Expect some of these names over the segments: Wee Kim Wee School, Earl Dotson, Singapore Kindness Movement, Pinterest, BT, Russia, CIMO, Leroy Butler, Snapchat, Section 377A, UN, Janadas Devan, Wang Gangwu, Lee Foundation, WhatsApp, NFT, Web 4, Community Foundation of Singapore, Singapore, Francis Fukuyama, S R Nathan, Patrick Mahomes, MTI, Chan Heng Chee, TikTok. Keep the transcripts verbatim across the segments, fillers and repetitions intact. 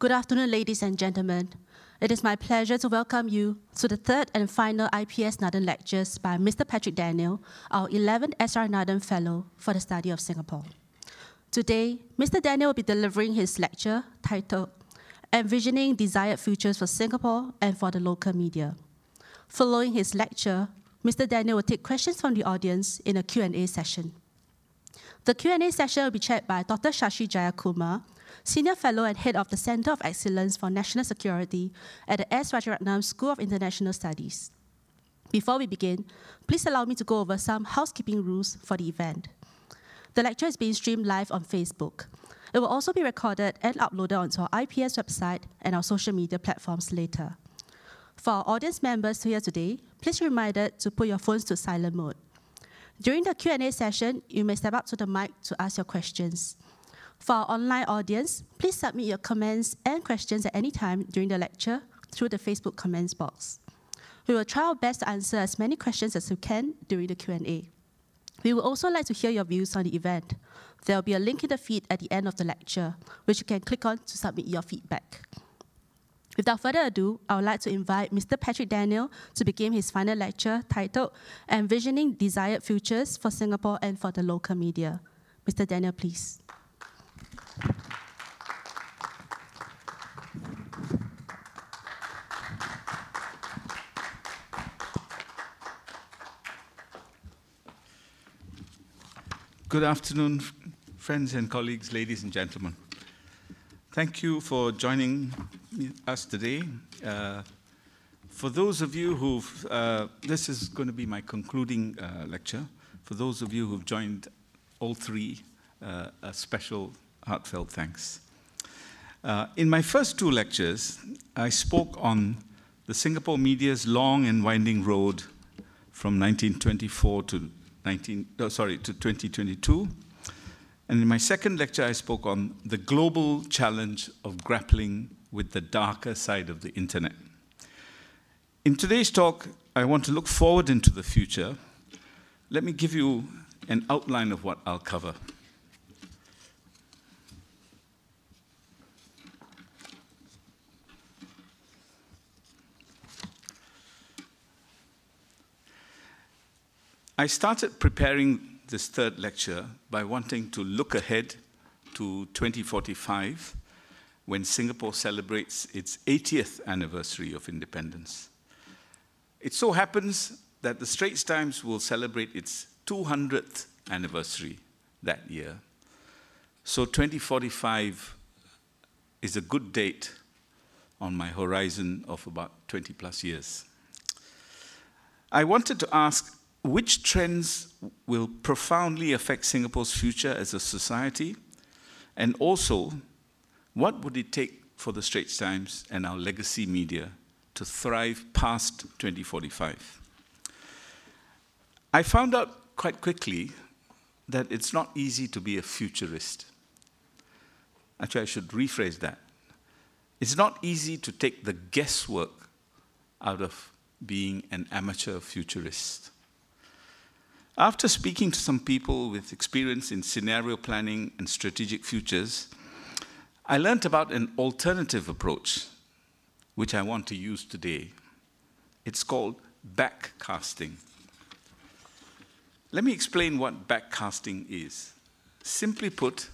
Good afternoon, ladies and gentlemen. It is my pleasure to welcome you to the third and final I P S Nathan Lectures by Mister Patrick Daniel, our eleventh S R Nathan Fellow for the Study of Singapore. Today, Mister Daniel will be delivering his lecture titled Envisioning Desired Futures for Singapore and for the Local Media. Following his lecture, Mister Daniel will take questions from the audience in a Q and A session. The Q and A session will be chaired by Doctor Shashi Jayakumar, Senior Fellow and Head of the Center of Excellence for National Security at the S. Rajaratnam School of International Studies. Before we begin, please allow me to go over some housekeeping rules for the event. The lecture is being streamed live on Facebook. It will also be recorded and uploaded onto our I P S website and our social media platforms later. For our audience members here today, please be reminded to put your phones to silent mode. During the Q and A session, you may step up to the mic to ask your questions. For our online audience, please submit your comments and questions at any time during the lecture through the Facebook comments box. We will try our best to answer as many questions as we can during the Q and A. We would also like to hear your views on the event. There will be a link in the feed at the end of the lecture, which you can click on to submit your feedback. Without further ado, I would like to invite Mister Patrick Daniel to begin his final lecture titled Envisioning Desired Futures for Singapore and for the Local Media. Mister Daniel, please. Good afternoon, friends and colleagues, ladies and gentlemen. Thank you for joining us today. Uh, for those of you who've, uh, this is going to be my concluding uh, lecture. For those of you who've joined all three, uh, a special heartfelt thanks. Uh, in my first two lectures, I spoke on the Singapore media's long and winding road from nineteen twenty-four to nineteen, oh, sorry, to twenty twenty-two. And in my second lecture, I spoke on the global challenge of grappling with the darker side of the internet. In today's talk, I want to look forward into the future. Let me give you an outline of what I'll cover. I started preparing this third lecture by wanting to look ahead to twenty forty-five, when Singapore celebrates its eightieth anniversary of independence. It so happens that the Straits Times will celebrate its two hundredth anniversary that year. So twenty forty-five is a good date on my horizon of about twenty plus years. I wanted to ask, which trends will profoundly affect Singapore's future as a society? And also, what would it take for the Straits Times and our legacy media to thrive past twenty forty-five? I found out quite quickly that it's not easy to be a futurist. Actually, I should rephrase that. It's not easy to take the guesswork out of being an amateur futurist. After speaking to some people with experience in scenario planning and strategic futures, I learned about an alternative approach, which I want to use today. It's called backcasting. Let me explain what backcasting is. Simply put,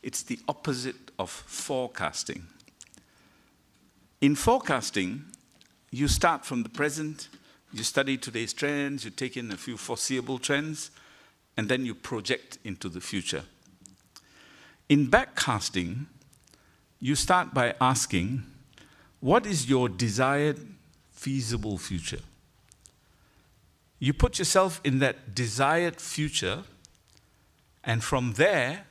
it's the opposite of forecasting. In forecasting, you start from the present. You study today's trends, you take in a few foreseeable trends, and then you project into the future. In backcasting, you start by asking, what is your desired feasible future? You put yourself in that desired future, and from there,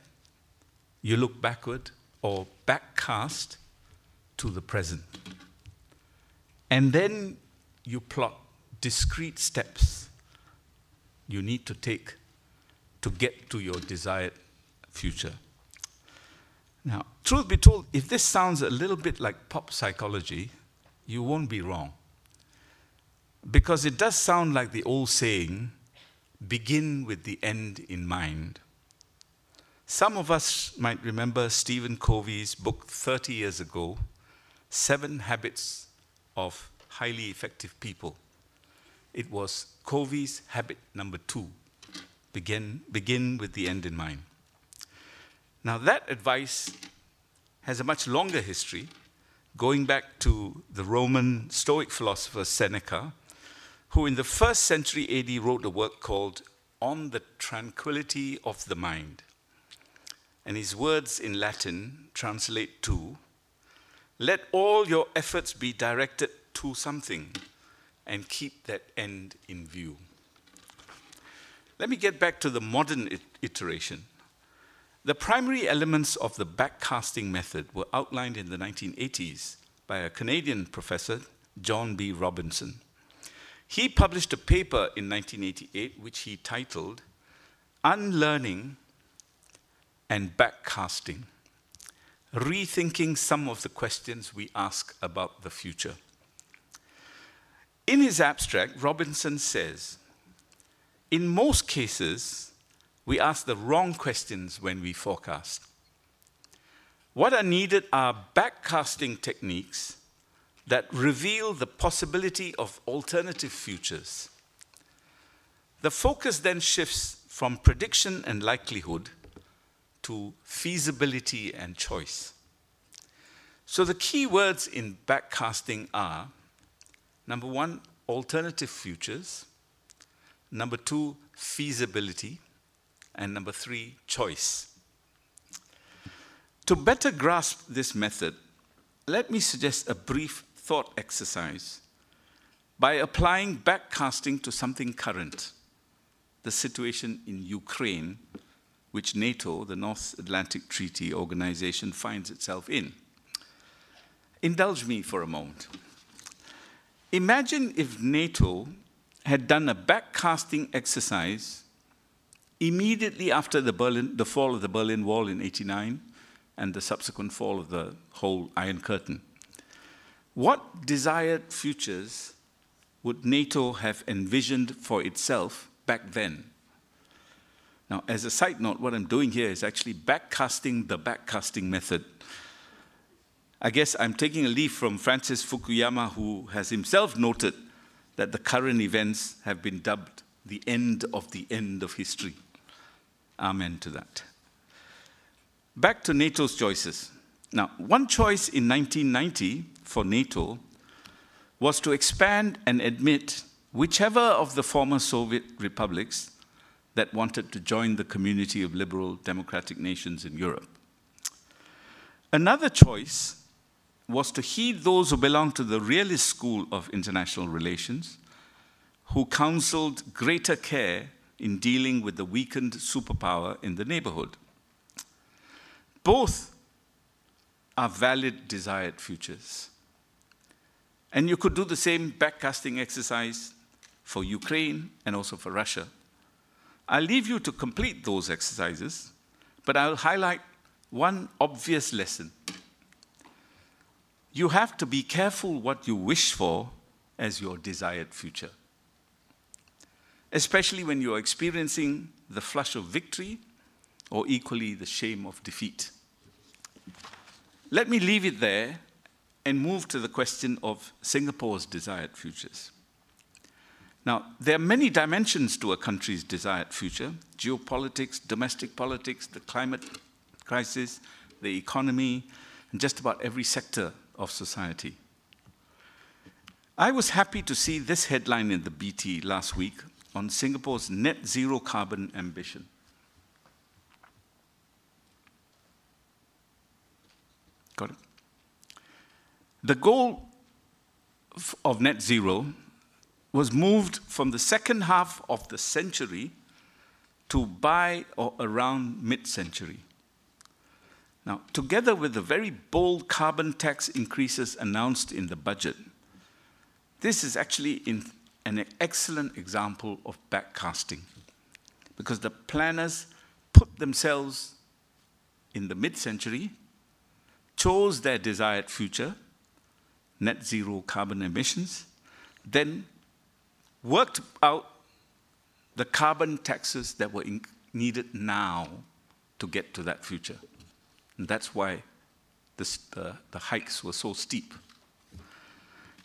you look backward or backcast to the present. And then you plot discrete steps you need to take to get to your desired future. Now, truth be told, if this sounds a little bit like pop psychology, you won't be wrong. Because it does sound like the old saying, begin with the end in mind. Some of us might remember Stephen Covey's book thirty years ago, Seven Habits of Highly Effective People. It was Covey's habit number two, begin, begin with the end in mind. Now that advice has a much longer history, going back to the Roman Stoic philosopher Seneca, who in the first century A D wrote a work called On the Tranquility of the Mind. And his words in Latin translate to, let all your efforts be directed to something and keep that end in view. Let me get back to the modern iteration. The primary elements of the backcasting method were outlined in the nineteen eighties by a Canadian professor, John B. Robinson. He published a paper in nineteen eighty-eight which he titled Unlearning and Backcasting, Rethinking Some of the Questions We Ask About the Future. In his abstract, Robinson says, in most cases, we ask the wrong questions when we forecast. What are needed are backcasting techniques that reveal the possibility of alternative futures. The focus then shifts from prediction and likelihood to feasibility and choice. So the key words in backcasting are, number one, alternative futures, number two, feasibility, and number three, choice. To better grasp this method, let me suggest a brief thought exercise by applying backcasting to something current, the situation in Ukraine, which NATO, the North Atlantic Treaty Organization, finds itself in. Indulge me for a moment. Imagine if NATO had done a backcasting exercise immediately after the, Berlin, the fall of the Berlin Wall in eighty-nine and the subsequent fall of the whole Iron Curtain. What desired futures would NATO have envisioned for itself back then? Now, as a side note, what I'm doing here is actually backcasting the backcasting method. I guess I'm taking a leaf from Francis Fukuyama, who has himself noted that the current events have been dubbed the end of the end of history. Amen to that. Back to NATO's choices. Now, one choice in nineteen ninety for NATO was to expand and admit whichever of the former Soviet republics that wanted to join the community of liberal democratic nations in Europe. Another choice was to heed those who belonged to the realist school of international relations, who counseled greater care in dealing with the weakened superpower in the neighborhood. Both are valid desired futures. And you could do the same backcasting exercise for Ukraine and also for Russia. I'll leave you to complete those exercises, but I'll highlight one obvious lesson. You have to be careful what you wish for as your desired future, especially when you're experiencing the flush of victory or equally the shame of defeat. Let me leave it there and move to the question of Singapore's desired futures. Now, there are many dimensions to a country's desired future: geopolitics, domestic politics, the climate crisis, the economy, and just about every sector of society. I was happy to see this headline in the B T last week on Singapore's net zero carbon ambition. Got it? The goal of net zero was moved from the second half of the century to by or around mid-century. Now, together with the very bold carbon tax increases announced in the budget, this is actually in an excellent example of backcasting, because the planners put themselves in the mid-century, chose their desired future, net zero carbon emissions, then worked out the carbon taxes that were needed now to get to that future. And that's why this, the, the hikes were so steep.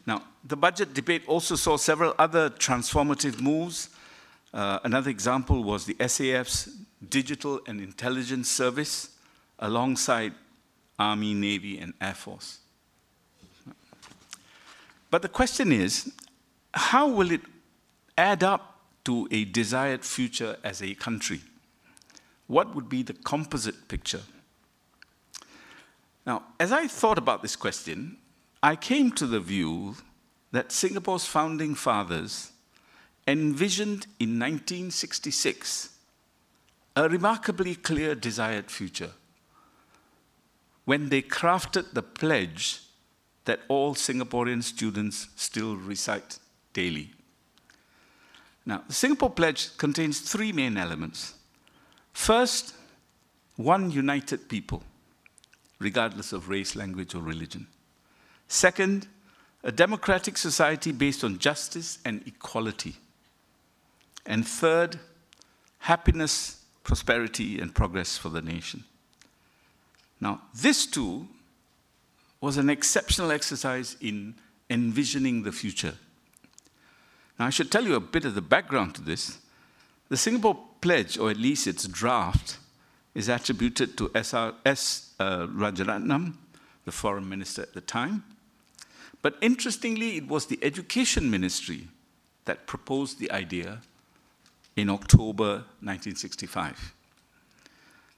Now, the budget debate also saw several other transformative moves. Uh, another example was the S A F's Digital and Intelligence Service alongside Army, Navy, and Air Force. But the question is, how will it add up to a desired future as a country? What would be the composite picture? Now, as I thought about this question, I came to the view that Singapore's founding fathers envisioned in nineteen sixty-six a remarkably clear desired future when they crafted the pledge that all Singaporean students still recite daily. Now, the Singapore Pledge contains three main elements. First, one united people, regardless of race, language, or religion. Second, a democratic society based on justice and equality. And third, happiness, prosperity, and progress for the nation. Now, this too was an exceptional exercise in envisioning the future. Now, I should tell you a bit of the background to this. The Singapore Pledge, or at least its draft, is attributed to S R S Uh, Rajaratnam, the foreign minister at the time. But interestingly, it was the Education Ministry that proposed the idea in October nineteen sixty-five.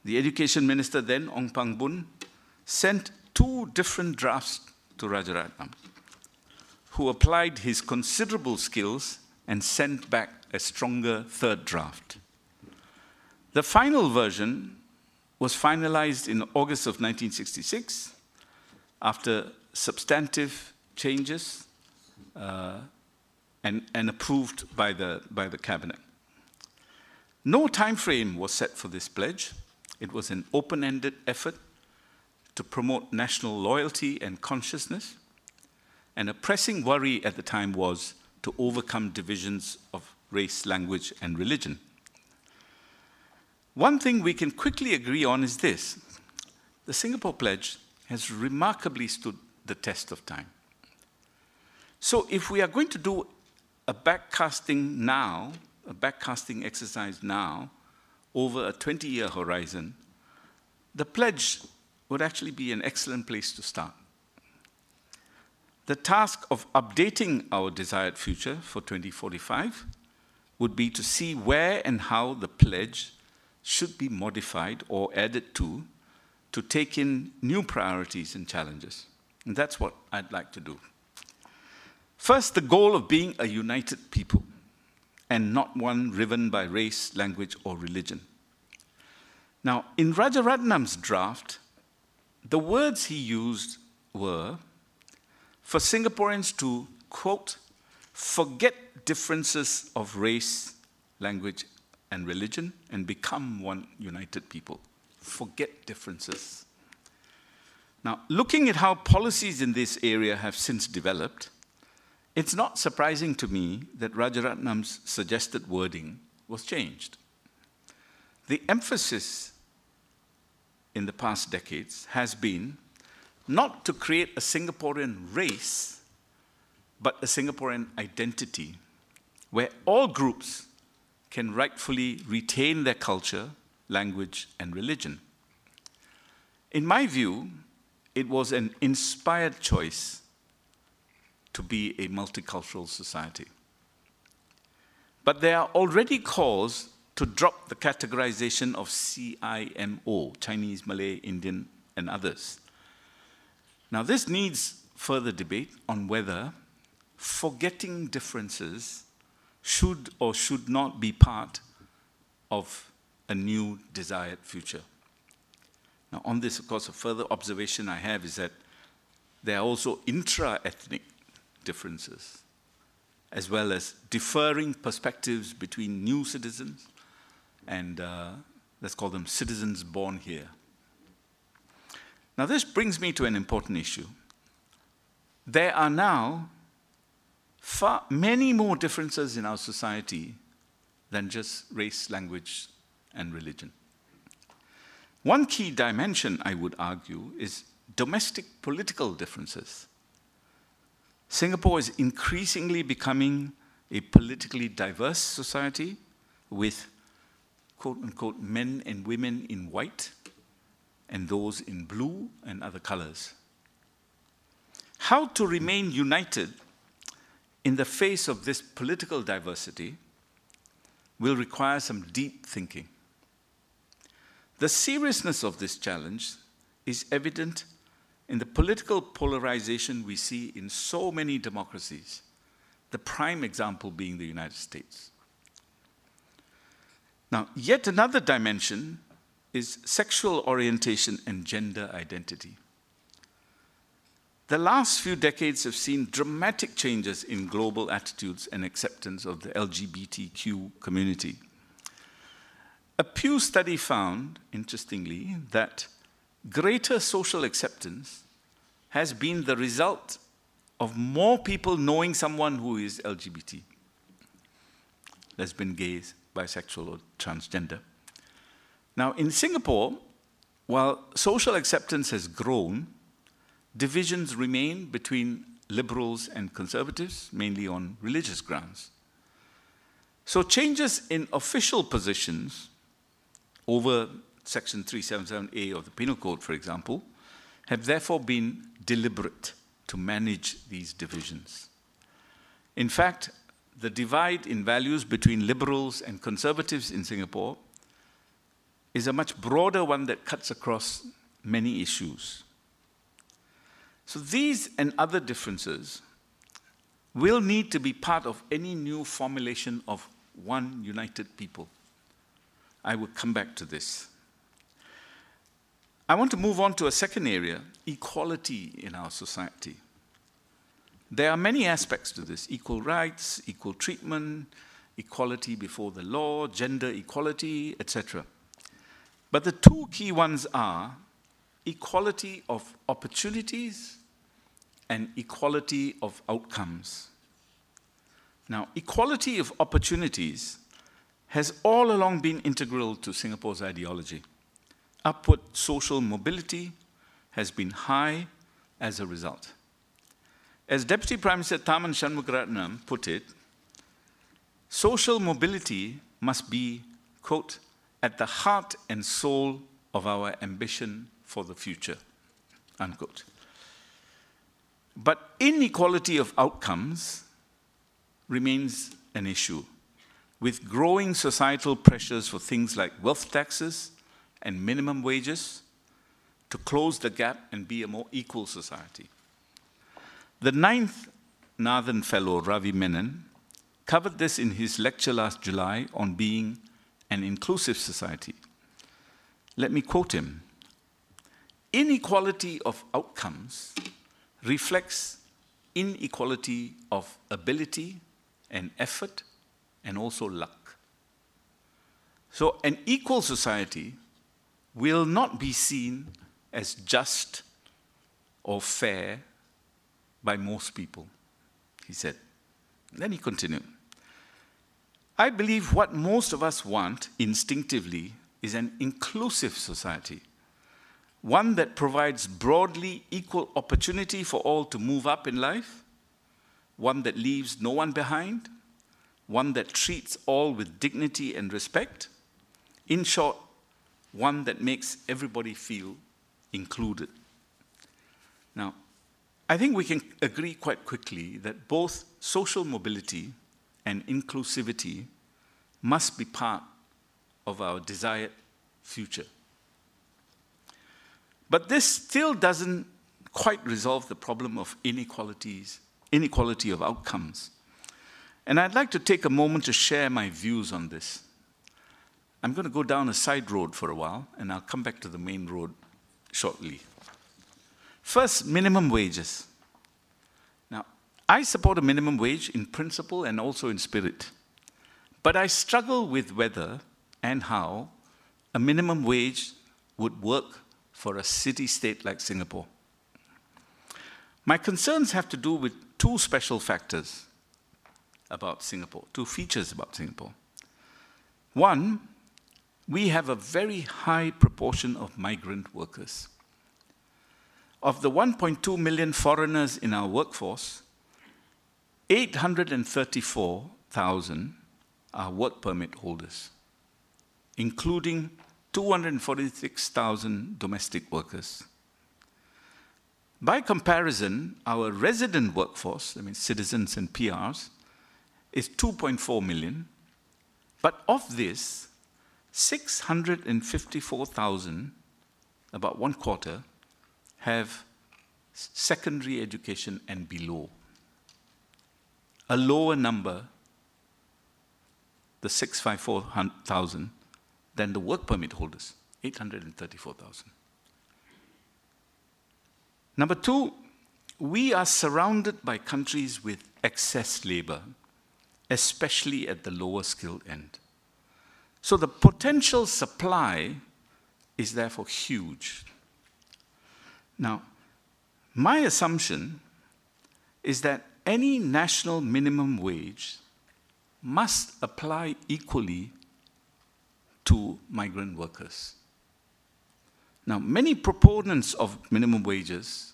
The Education Minister then, Ong Pang Boon, sent two different drafts to Rajaratnam, who applied his considerable skills and sent back a stronger third draft. The final version was finalized in August of nineteen sixty-six, after substantive changes uh, and, and approved by the, by the cabinet. No time frame was set for this pledge. It was an open-ended effort to promote national loyalty and consciousness, and a pressing worry at the time was to overcome divisions of race, language, and religion. One thing we can quickly agree on is this. The Singapore Pledge has remarkably stood the test of time. So if we are going to do a backcasting now, a backcasting exercise now, over a twenty-year horizon, the pledge would actually be an excellent place to start. The task of updating our desired future for twenty forty-five would be to see where and how the pledge should be modified or added to to take in new priorities and challenges. And that's what I'd like to do. First, the goal of being a united people and not one riven by race, language, or religion. Now, in Rajaratnam's draft, the words he used were for Singaporeans to, quote, forget differences of race, language, and religion and become one united people. Forget differences. Now, looking at how policies in this area have since developed, it's not surprising to me that Rajaratnam's suggested wording was changed. The emphasis in the past decades has been not to create a Singaporean race, but a Singaporean identity, where all groups can rightfully retain their culture, language, and religion. In my view, it was an inspired choice to be a multicultural society. But there are already calls to drop the categorization of C I M O, Chinese, Malay, Indian, and others. Now, this needs further debate on whether forgetting differences should or should not be part of a new desired future. Now, on this, of course, a further observation I have is that there are also intra-ethnic differences, as well as differing perspectives between new citizens and, uh, let's call them citizens born here. Now, this brings me to an important issue. There are now far many more differences in our society than just race, language, and religion. One key dimension, I would argue, is domestic political differences. Singapore is increasingly becoming a politically diverse society with, quote-unquote, men and women in white and those in blue and other colors. How to remain united in the face of this political diversity will require some deep thinking. The seriousness of this challenge is evident in the political polarization we see in so many democracies, the prime example being the United States. Now, yet another dimension is sexual orientation and gender identity. The last few decades have seen dramatic changes in global attitudes and acceptance of the L G B T Q community. A Pew study found, interestingly, that greater social acceptance has been the result of more people knowing someone who is L G B T, lesbian, gays, bisexual, or transgender. Now, in Singapore, while social acceptance has grown, divisions remain between liberals and conservatives, mainly on religious grounds. So changes in official positions over Section three seventy-seven A of the Penal Code, for example, have therefore been deliberate to manage these divisions. In fact, the divide in values between liberals and conservatives in Singapore is a much broader one that cuts across many issues. So these and other differences will need to be part of any new formulation of one united people. I will come back to this. I want to move on to a second area, equality in our society. There are many aspects to this: equal rights, equal treatment, equality before the law, gender equality, et cetera. But the two key ones are equality of opportunities and equality of outcomes. Now, equality of opportunities has all along been integral to Singapore's ideology. Upward social mobility has been high as a result. As Deputy Prime Minister Tharman Shanmugaratnam put it, social mobility must be, quote, at the heart and soul of our ambition for the future, unquote. But inequality of outcomes remains an issue, with growing societal pressures for things like wealth taxes and minimum wages to close the gap and be a more equal society. The ninth Nathan Fellow, Ravi Menon, covered this in his lecture last July on being an inclusive society. Let me quote him. Inequality of outcomes reflects inequality of ability and effort and also luck. So an equal society will not be seen as just or fair by most people, he said. Then he continued. I believe what most of us want instinctively is an inclusive society, one that provides broadly equal opportunity for all to move up in life, one that leaves no one behind, one that treats all with dignity and respect. In short, one that makes everybody feel included. Now, I think we can agree quite quickly that both social mobility and inclusivity must be part of our desired future. But this still doesn't quite resolve the problem of inequalities, inequality of outcomes. And I'd like to take a moment to share my views on this. I'm going to go down a side road for a while, and I'll come back to the main road shortly. First, minimum wages. Now, I support a minimum wage in principle and also in spirit. But I struggle with whether and how a minimum wage would work for a city-state like Singapore. My concerns have to do with two special factors about Singapore, two features about Singapore. One, we have a very high proportion of migrant workers. Of the one point two million foreigners in our workforce, eight hundred thirty-four thousand are work permit holders, including two hundred forty-six thousand domestic workers. By comparison, our resident workforce, I mean citizens and P Rs, is two point four million, but of this, six hundred fifty-four thousand, about one quarter, have secondary education and below. A lower number, the six hundred fifty-four thousand, than the work permit holders, eight hundred thirty-four thousand. Number two, we are surrounded by countries with excess labor, especially at the lower skilled end. So the potential supply is therefore huge. Now, my assumption is that any national minimum wage must apply equally to migrant workers. Now, many proponents of minimum wages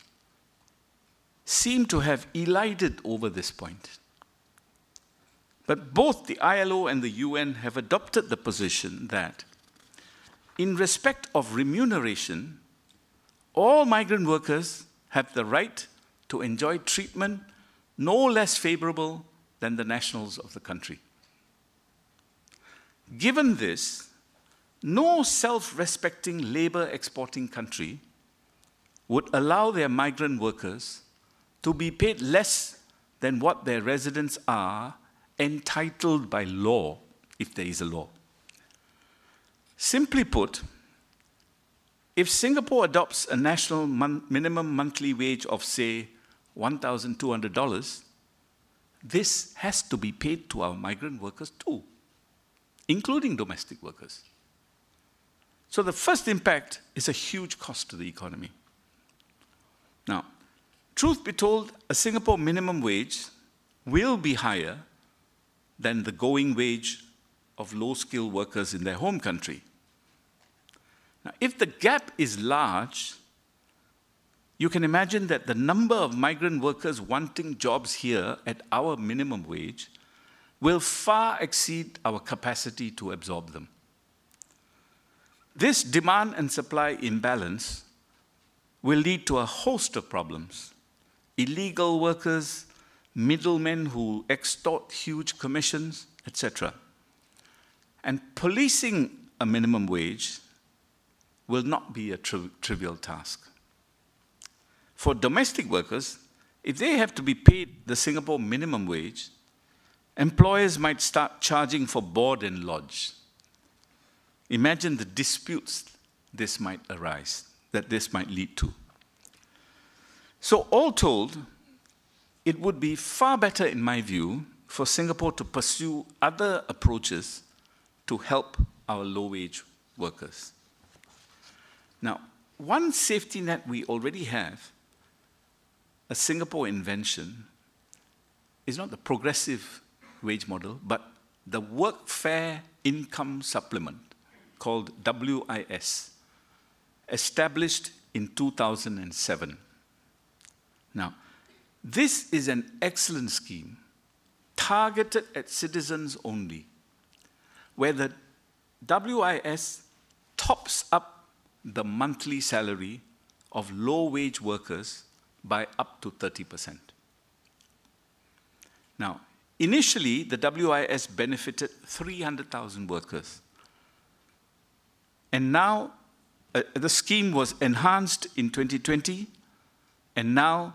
seem to have elided over this point. But both the I L O and the U N have adopted the position that, in respect of remuneration, all migrant workers have the right to enjoy treatment no less favorable than the nationals of the country. Given this, no self-respecting labor-exporting country would allow their migrant workers to be paid less than what their residents are entitled by law, if there is a law. Simply put, if Singapore adopts a national mon- minimum monthly wage of, say, one thousand two hundred dollars, this has to be paid to our migrant workers too, including domestic workers. So the first impact is a huge cost to the economy. Now, truth be told, a Singapore minimum wage will be higher than the going wage of low-skilled workers in their home country. Now, if the gap is large, you can imagine that the number of migrant workers wanting jobs here at our minimum wage will far exceed our capacity to absorb them. This demand and supply imbalance will lead to a host of problems. Illegal workers, middlemen who extort huge commissions, et cetera. And policing a minimum wage will not be a tri- trivial task. For domestic workers, if they have to be paid the Singapore minimum wage, employers might start charging for board and lodge. Imagine the disputes this might arise, that this might lead to. So all told, it would be far better, in my view, for Singapore to pursue other approaches to help our low-wage workers. Now, one safety net we already have, a Singapore invention, is not the progressive wage model, but the Workfare Income Supplement, called W I S, established in two thousand seven. Now, this is an excellent scheme, targeted at citizens only, where the W I S tops up the monthly salary of low-wage workers by up to thirty percent. Now, initially, the W I S benefited three hundred thousand workers. And now, uh, the scheme was enhanced in twenty twenty, and now,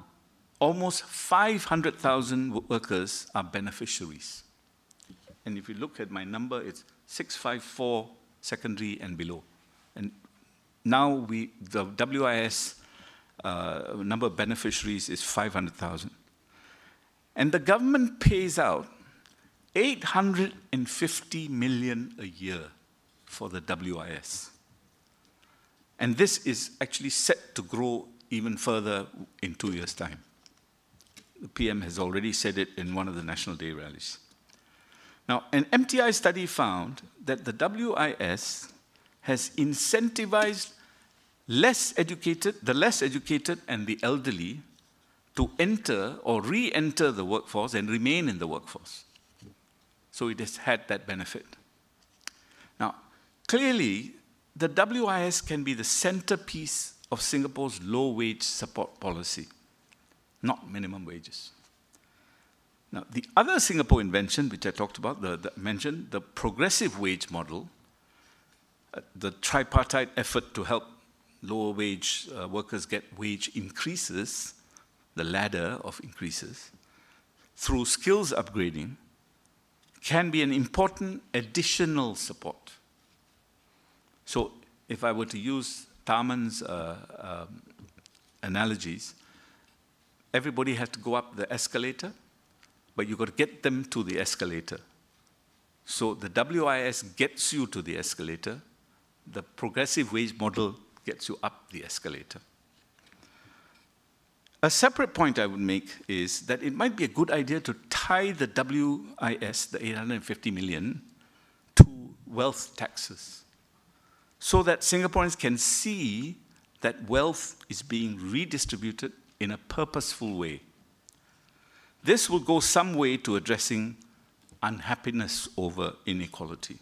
almost five hundred thousand workers are beneficiaries. And if you look at my number, it's six hundred fifty-four secondary and below. And now we, the W I S uh, number of beneficiaries is five hundred thousand. And the government pays out eight hundred fifty million dollars a year for the W I S. And this is actually set to grow even further in two years' time. The P M has already said it in one of the National Day rallies. Now, an M T I study found that the W I S has incentivized less educated, the less educated and the elderly to enter or re-enter the workforce and remain in the workforce. So it has had that benefit. Now, clearly, the W I S can be the centerpiece of Singapore's low-wage support policy, not minimum wages. Now, the other Singapore invention, which I talked about, the, the mentioned, the progressive wage model, uh, the tripartite effort to help lower-wage uh, workers get wage increases, the ladder of increases, through skills upgrading, can be an important additional support. So if I were to use Tharman's uh, um, analogies, everybody has to go up the escalator, but you've got to get them to the escalator. So the W I S gets you to the escalator, the progressive wage model gets you up the escalator. A separate point I would make is that it might be a good idea to tie the W I S, the eight hundred fifty million, to wealth taxes, so that Singaporeans can see that wealth is being redistributed in a purposeful way. This will go some way to addressing unhappiness over inequality.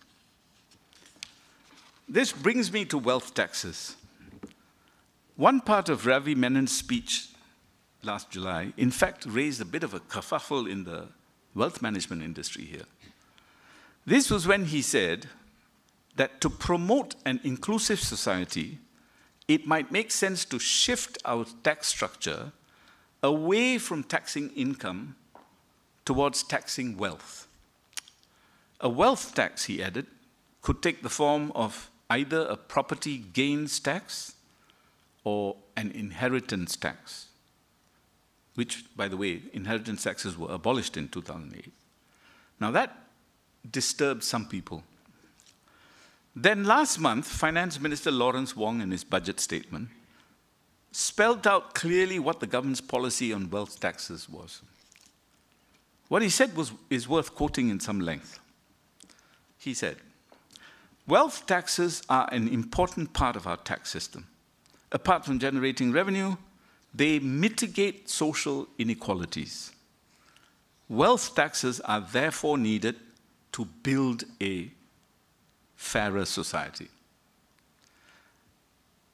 This brings me to wealth taxes. One part of Ravi Menon's speech last July, in fact, raised a bit of a kerfuffle in the wealth management industry here. This was when he said that to promote an inclusive society, it might make sense to shift our tax structure away from taxing income towards taxing wealth. A wealth tax, he added, could take the form of either a property gains tax or an inheritance tax, which, by the way, inheritance taxes were abolished in two thousand eight. Now that disturbed some people. Then last month, Finance Minister Lawrence Wong, in his budget statement, spelled out clearly what the government's policy on wealth taxes was. What he said was, is worth quoting in some length. He said, "Wealth taxes are an important part of our tax system. Apart from generating revenue, they mitigate social inequalities. Wealth taxes are therefore needed to build a fairer society."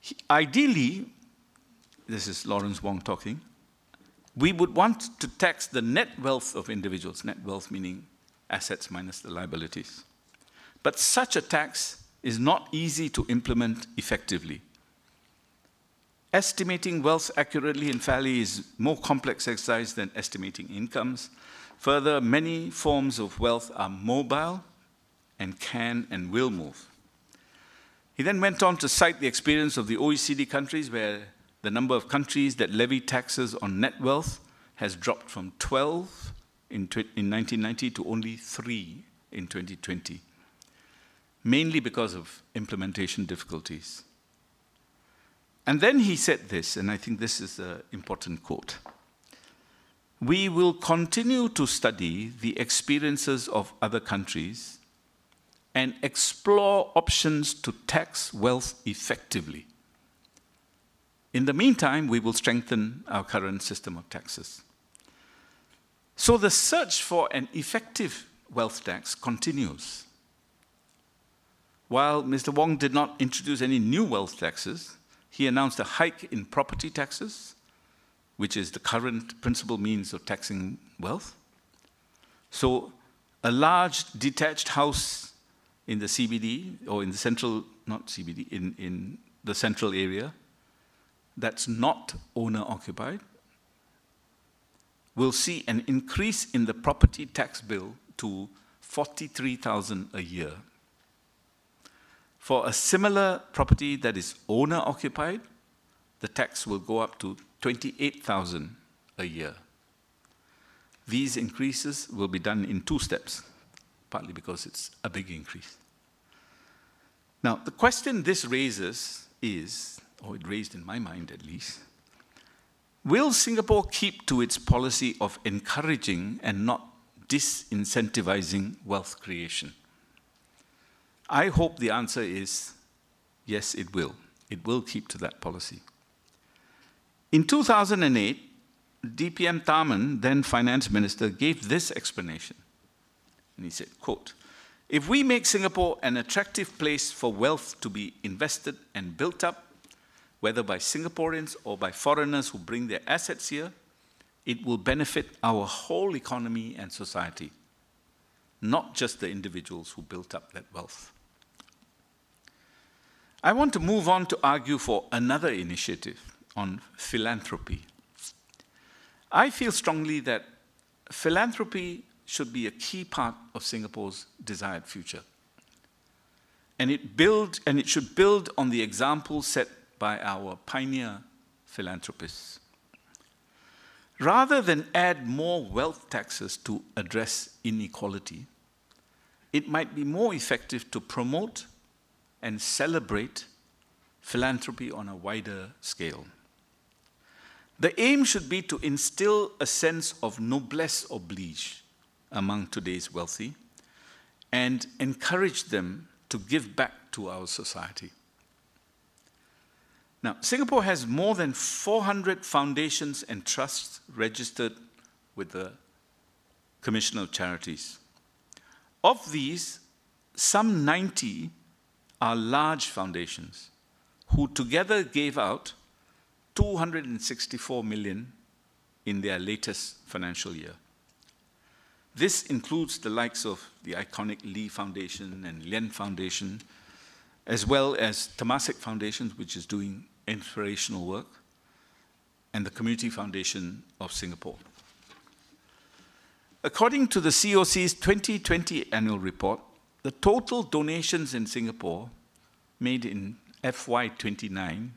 He, ideally, this is Lawrence Wong talking, we would want to tax the net wealth of individuals, net wealth meaning assets minus the liabilities. But such a tax is not easy to implement effectively. Estimating wealth accurately and fairly is a more complex exercise than estimating incomes. Further, many forms of wealth are mobile and can and will move. He then went on to cite the experience of the O E C D countries, where the number of countries that levy taxes on net wealth has dropped from twelve in nineteen ninety to only three in twenty twenty, mainly because of implementation difficulties. And then he said this, and I think this is an important quote: "We will continue to study the experiences of other countries and explore options to tax wealth effectively. In the meantime, we will strengthen our current system of taxes." So the search for an effective wealth tax continues. While Mister Wong did not introduce any new wealth taxes, he announced a hike in property taxes, which is the current principal means of taxing wealth. So a large detached house in the C B D, or in the central, not C B D, in, in the central area, that's not owner-occupied, will see an increase in the property tax bill to forty-three thousand dollars a year. For a similar property that is owner-occupied, the tax will go up to twenty-eight thousand dollars a year. These increases will be done in two steps, partly because it's a big increase. Now, the question this raises is, or it raised in my mind at least, will Singapore keep to its policy of encouraging and not disincentivizing wealth creation? I hope the answer is Yes, it will. It will keep to that policy. In two thousand eight, D P M Tharman, then finance minister, gave this explanation. And he said, quote, "If we make Singapore an attractive place for wealth to be invested and built up, whether by Singaporeans or by foreigners who bring their assets here, it will benefit our whole economy and society, not just the individuals who built up that wealth." I want to move on to argue for another initiative on philanthropy. I feel strongly that philanthropy should be a key part of Singapore's desired future. And it, build, and it should build on the example set by our pioneer philanthropists. Rather than add more wealth taxes to address inequality, it might be more effective to promote and celebrate philanthropy on a wider scale. The aim should be to instill a sense of noblesse oblige among today's wealthy and encourage them to give back to our society. Now, Singapore has more than four hundred foundations and trusts registered with the Commissioner of Charities. Of these, some ninety are large foundations who together gave out two hundred sixty-four million dollars in their latest financial year. This includes the likes of the iconic Lee Foundation and Lien Foundation, as well as Temasek Foundation, which is doing inspirational work, and the Community Foundation of Singapore. According to the C O C's twenty twenty annual report, the total donations in Singapore made in F Y twenty-nine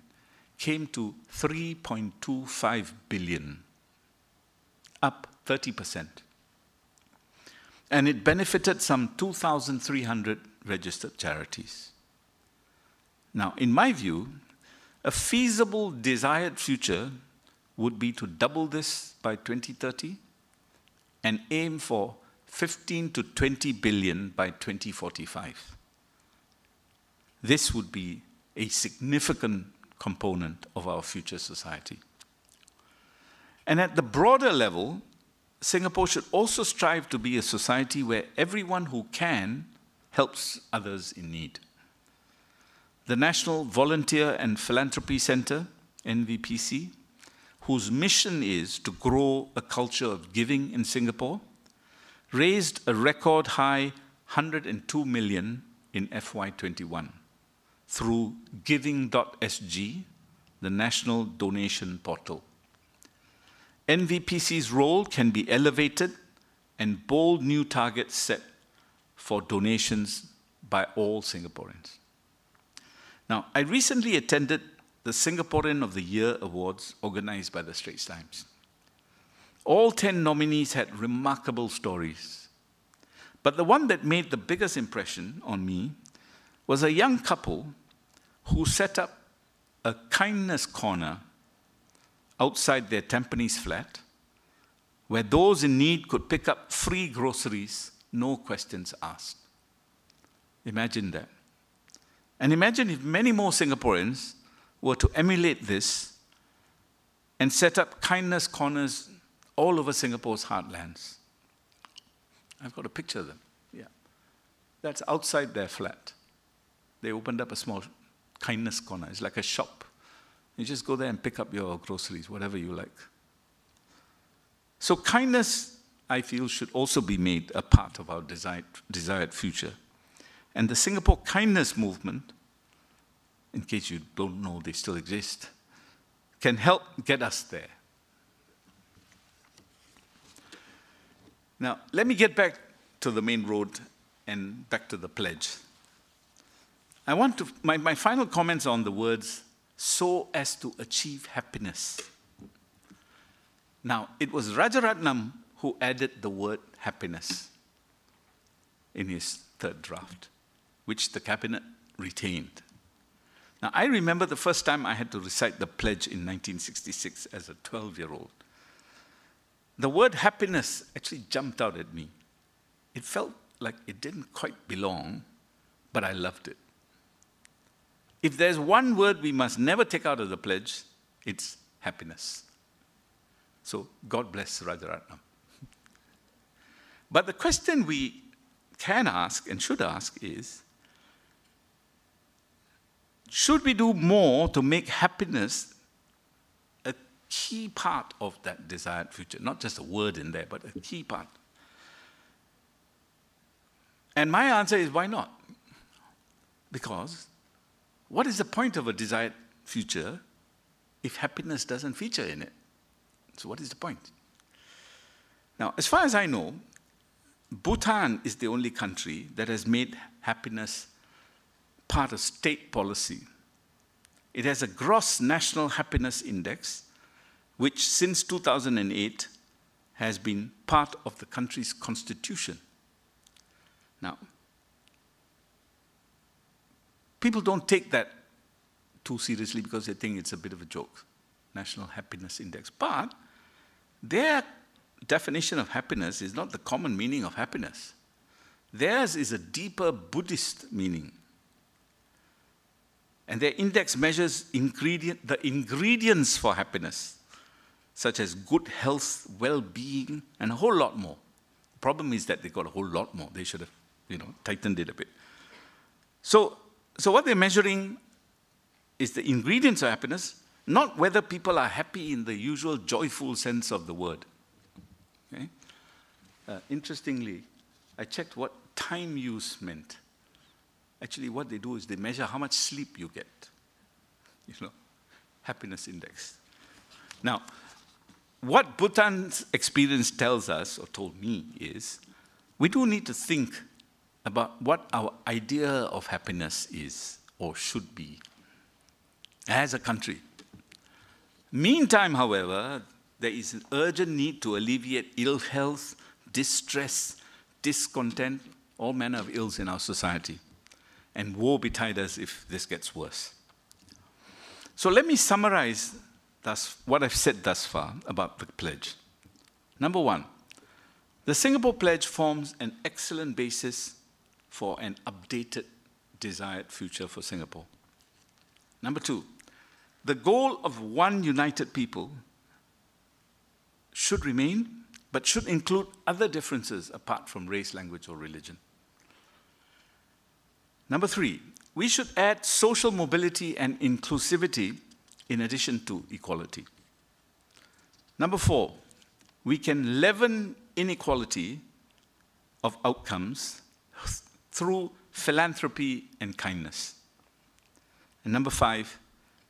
came to three point two five billion dollars, up thirty percent. And it benefited some two thousand three hundred registered charities. Now, in my view, a feasible desired future would be to double this by twenty thirty and aim for fifteen to twenty billion by twenty forty-five. This would be a significant component of our future society. And at the broader level, Singapore should also strive to be a society where everyone who can helps others in need. The National Volunteer and Philanthropy Centre, N V P C, whose mission is to grow a culture of giving in Singapore, raised a record high one hundred two million dollars in F Y twenty-one through giving dot S G, the national donation portal. N V P C's role can be elevated and bold new targets set for donations by all Singaporeans. Now, I recently attended the Singaporean of the Year Awards organized by the Straits Times. All ten nominees had remarkable stories. But the one that made the biggest impression on me was a young couple who set up a kindness corner outside their Tampines flat, where those in need could pick up free groceries, no questions asked. Imagine that. And imagine if many more Singaporeans were to emulate this and set up kindness corners all over Singapore's heartlands. I've got a picture of them. Yeah. That's outside their flat. They opened up a small kindness corner. It's like a shop. You just go there and pick up your groceries, whatever you like. So kindness, I feel, should also be made a part of our desired, desired future. And the Singapore Kindness Movement, in case you don't know they still exist, can help get us there. Now, let me get back to the main road and back to the pledge. I want to, my, my final comments on the words, so as to achieve happiness. Now, it was Rajaratnam who added the word happiness in his third draft, which the cabinet retained. Now, I remember the first time I had to recite the pledge in nineteen sixty-six as a twelve-year-old. The word happiness actually jumped out at me. It felt like it didn't quite belong, but I loved it. If there's one word we must never take out of the pledge, it's happiness. So God bless Rajaratnam. But the question we can ask and should ask is, should we do more to make happiness a key part of that desired future? Not just a word in there, but a key part. And my answer is, why not? Because what is the point of a desired future if happiness doesn't feature in it? So what is the point? Now, as far as I know, Bhutan is the only country that has made happiness part of state policy. It has a gross national happiness index, which since two thousand eight has been part of the country's constitution. Now, people don't take that too seriously because they think it's a bit of a joke, national happiness index. But their definition of happiness is not the common meaning of happiness. Theirs is a deeper Buddhist meaning. And their index measures ingredient, the ingredients for happiness, such as good health, well-being, and a whole lot more. The problem is that they got a whole lot more. They should have, you know, tightened it a bit. So, so what they're measuring is the ingredients of happiness, not whether people are happy in the usual joyful sense of the word. Okay? Uh, interestingly, I checked what time use meant. Actually, what they do is they measure how much sleep you get, you know, happiness index. Now, what Bhutan's experience tells us, or told me, is we do need to think about what our idea of happiness is, or should be, as a country. Meantime, however, there is an urgent need to alleviate ill health, distress, discontent, all manner of ills in our society. And woe betide us if this gets worse. So let me summarize thus, what I've said thus far about the pledge. Number one, the Singapore Pledge forms an excellent basis for an updated desired future for Singapore. Number two, the goal of one united people should remain, but should include other differences apart from race, language, or religion. Number three, we should add social mobility and inclusivity in addition to equality. Number four, we can leaven inequality of outcomes through philanthropy and kindness. And number five,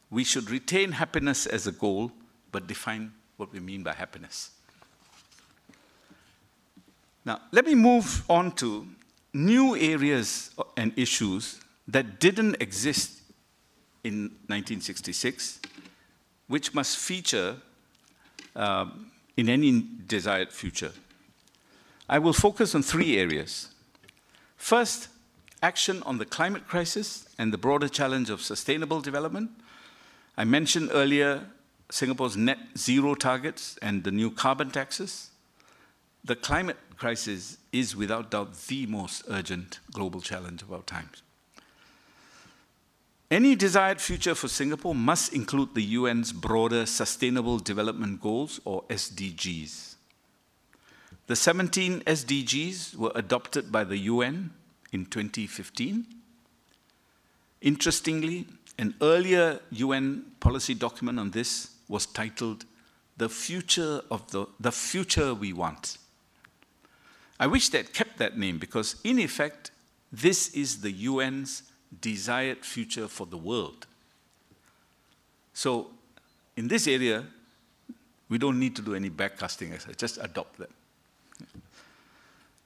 we should retain happiness as a goal, but define what we mean by happiness. Now, let me move on to new areas and issues that didn't exist in nineteen sixty-six, which must feature um, in any desired future. I will focus on three areas. First, action on the climate crisis and the broader challenge of sustainable development. I mentioned earlier Singapore's net zero targets and the new carbon taxes. The climate crisis is without doubt the most urgent global challenge of our times. Any desired future for Singapore must include the U N's broader Sustainable Development Goals, or S D Gs. The seventeen S D Gs were adopted by the U N in twenty fifteen. Interestingly, an earlier U N policy document on this was titled The Future of the, the Future We Want. I wish they'd kept that name because, in effect, this is the U N's desired future for the world. So, in this area, we don't need to do any backcasting exercise, just adopt them.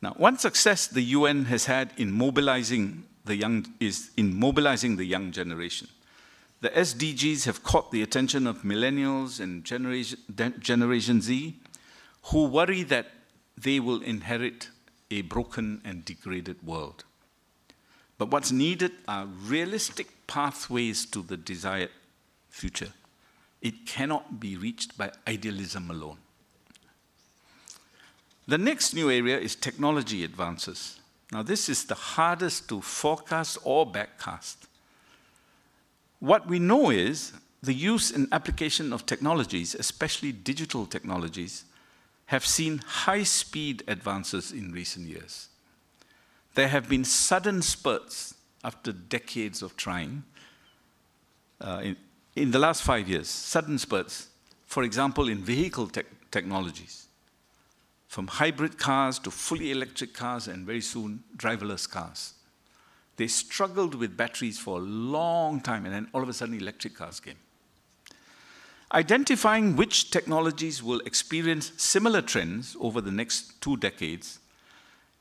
Now, one success the U N has had in mobilizing the young is in mobilizing the young generation. The S D Gs have caught the attention of millennials and generation, Generation Z, who worry that they will inherit a broken and degraded world. But what's needed are realistic pathways to the desired future. It cannot be reached by idealism alone. The next new area is technology advances. Now, this is the hardest to forecast or backcast. What we know is the use and application of technologies, especially digital technologies, have seen high-speed advances in recent years. There have been sudden spurts after decades of trying. Uh, in, in the last five years, sudden spurts, for example, in vehicle te technologies, from hybrid cars to fully electric cars and very soon driverless cars. They struggled with batteries for a long time and then all of a sudden electric cars came. Identifying which technologies will experience similar trends over the next two decades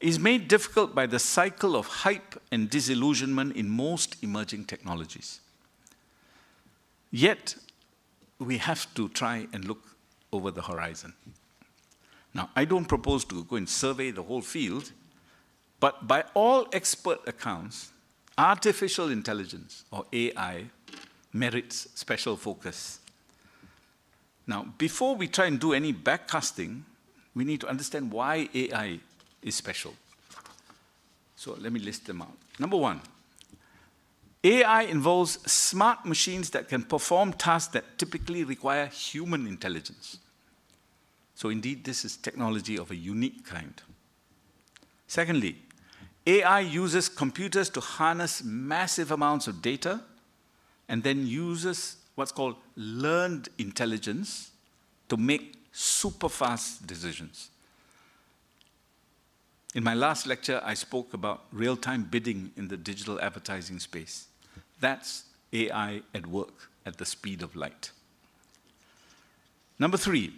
is made difficult by the cycle of hype and disillusionment in most emerging technologies. Yet, we have to try and look over the horizon. Now, I don't propose to go and survey the whole field, but by all expert accounts, artificial intelligence, or A I, merits special focus. Now, before we try and do any backcasting, we need to understand why A I is special. So let me list them out. Number one, A I involves smart machines that can perform tasks that typically require human intelligence. So indeed, this is technology of a unique kind. Secondly, A I uses computers to harness massive amounts of data and then uses what's called learned intelligence to make super fast decisions. In my last lecture, I spoke about real-time bidding in the digital advertising space. That's A I at work at the speed of light. Number three,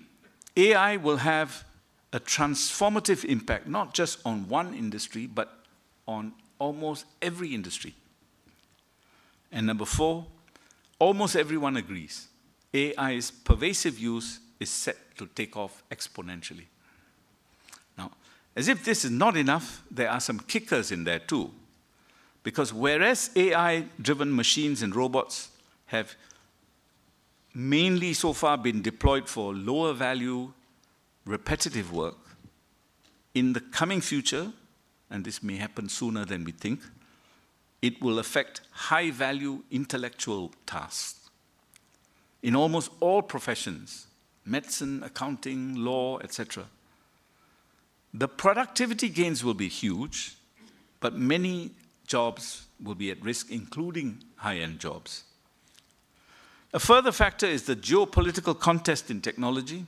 A I will have a transformative impact, not just on one industry, but on almost every industry. And number four, almost everyone agrees, A I's pervasive use is set to take off exponentially. As if this is not enough, there are some kickers in there too. Because whereas A I-driven machines and robots have mainly so far been deployed for lower value, repetitive work, in the coming future, and this may happen sooner than we think, it will affect high-value intellectual tasks. In almost all professions, medicine, accounting, law, et cetera, the productivity gains will be huge, but many jobs will be at risk, including high-end jobs. A further factor is the geopolitical contest in technology.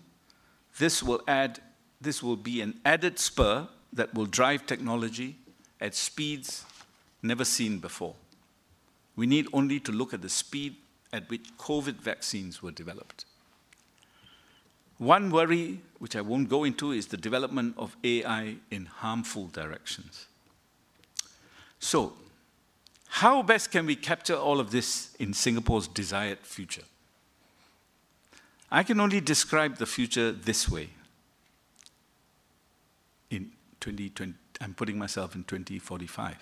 This will add, this will be an added spur that will drive technology at speeds never seen before. We need only to look at the speed at which COVID vaccines were developed. One worry, which I won't go into, is the development of A I in harmful directions. So, how best can we capture all of this in Singapore's desired future? I can only describe the future this way. In twenty twenty, I'm putting myself in twenty forty-five.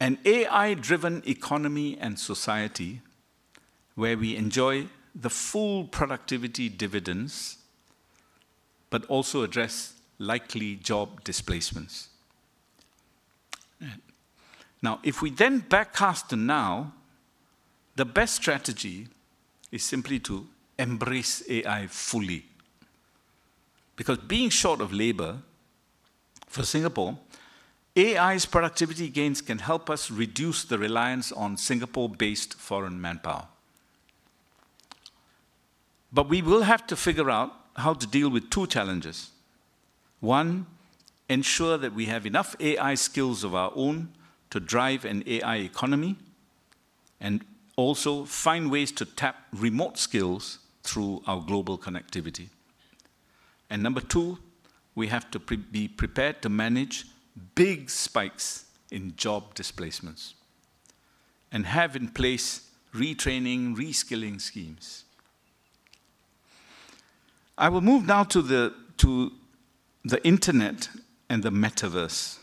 An A I-driven economy and society where we enjoy the full productivity dividends, but also address likely job displacements. Now, if we then backcast to now, the best strategy is simply to embrace A I fully. Because being short of labor, for Singapore, A I's productivity gains can help us reduce the reliance on Singapore-based foreign manpower. But we will have to figure out how to deal with two challenges. One, ensure that we have enough A I skills of our own to drive an A I economy, and also find ways to tap remote skills through our global connectivity. And number two, we have to pre- be prepared to manage big spikes in job displacements and have in place retraining, reskilling schemes. I will move now to the, to the internet and the metaverse.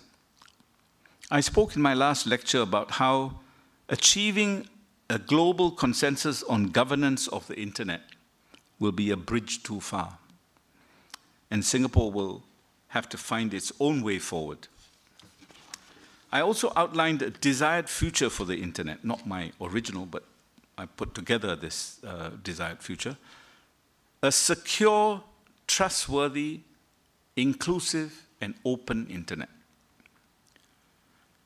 I spoke in my last lecture about how achieving a global consensus on governance of the internet will be a bridge too far, and Singapore will have to find its own way forward. I also outlined a desired future for the internet, not my original, but I put together this uh, desired future. A secure, trustworthy, inclusive, and open internet.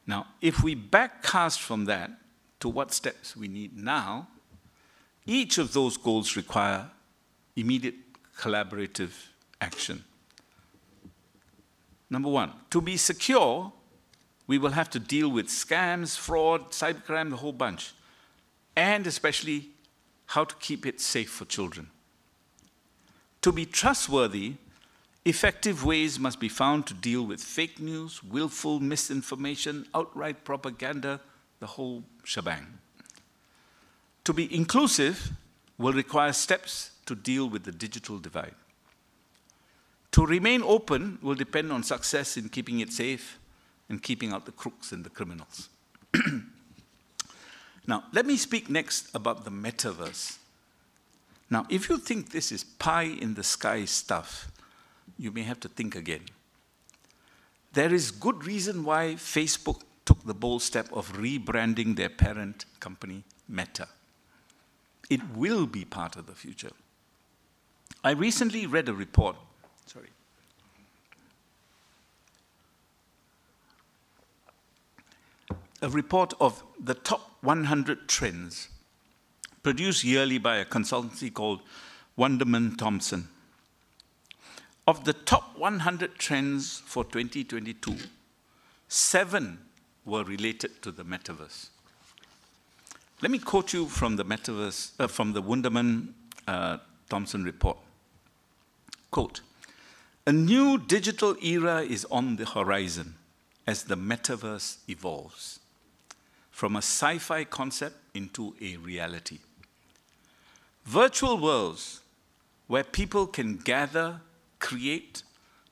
Now, if we backcast from that to what steps we need now, each of those goals require immediate collaborative action. Number one, to be secure, we will have to deal with scams, fraud, cybercrime, the whole bunch, and especially how to keep it safe for children. To be trustworthy, effective ways must be found to deal with fake news, willful misinformation, outright propaganda, the whole shebang. To be inclusive will require steps to deal with the digital divide. To remain open will depend on success in keeping it safe and keeping out the crooks and the criminals. Now, let me speak next about the metaverse. Now, if you think this is pie-in-the-sky stuff, you may have to think again. There is good reason why Facebook took the bold step of rebranding their parent company, Meta. It will be part of the future. I recently read a report. Sorry. A report of the top one hundred trends produced yearly by a consultancy called Wunderman Thompson. Of the top one hundred trends for twenty twenty-two, seven were related to the metaverse. Let me quote you from the metaverse, uh, from the Wunderman uh, Thompson report. Quote, "A new digital era is on the horizon as the metaverse evolves from a sci-fi concept into a reality. Virtual worlds where people can gather, create,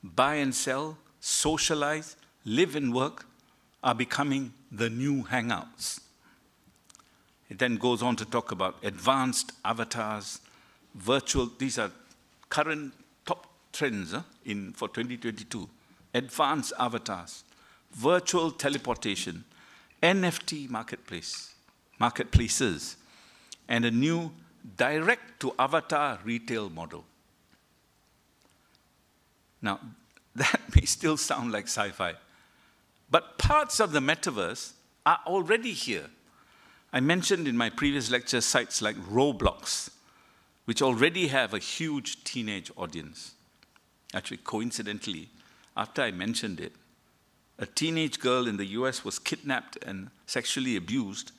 buy and sell, socialize, live and work are becoming the new hangouts." It then goes on to talk about advanced avatars, virtual, these are current trends uh, in, for twenty twenty-two, advanced avatars, virtual teleportation, N F T marketplace, marketplaces, and a new direct-to-avatar retail model. Now, that may still sound like sci-fi, but parts of the metaverse are already here. I mentioned in my previous lecture sites like Roblox, which already have a huge teenage audience. Actually, coincidentally, after I mentioned it, a teenage girl in the U S was kidnapped and sexually abused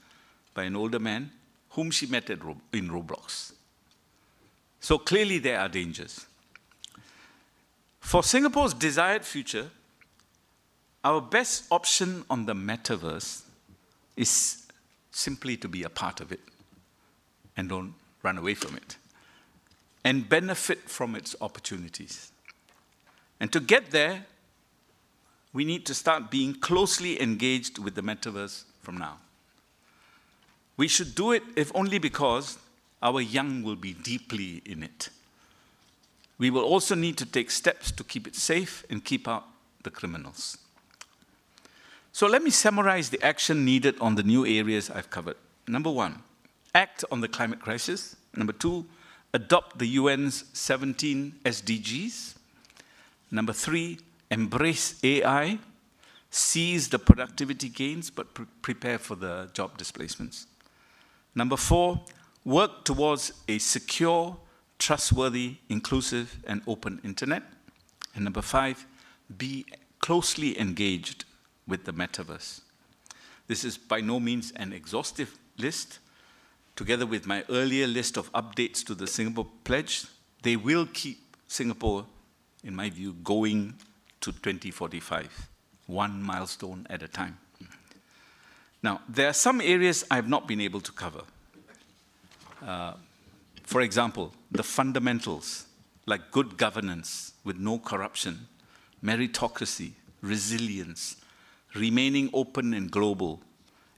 by an older man whom she met at Rob- in Roblox. So clearly there are dangers. For Singapore's desired future, our best option on the metaverse is simply to be a part of it and don't run away from it and benefit from its opportunities. And to get there, we need to start being closely engaged with the metaverse from now. We should do it if only because our young will be deeply in it. We will also need to take steps to keep it safe and keep out the criminals. So let me summarize the action needed on the new areas I've covered. Number one, act on the climate crisis. Number two, adopt the U N's seventeen S D Gs. Number three, embrace A I, seize the productivity gains, but pre prepare for the job displacements. Number four, work towards a secure, trustworthy, inclusive, and open internet. And number five, be closely engaged with the metaverse. This is by no means an exhaustive list. Together with my earlier list of updates to the Singapore Pledge, they will keep Singapore, in my view, going to twenty forty-five, one milestone at a time. Now, there are some areas I have not been able to cover. Uh, for example, the fundamentals, like good governance with no corruption, meritocracy, resilience, remaining open and global,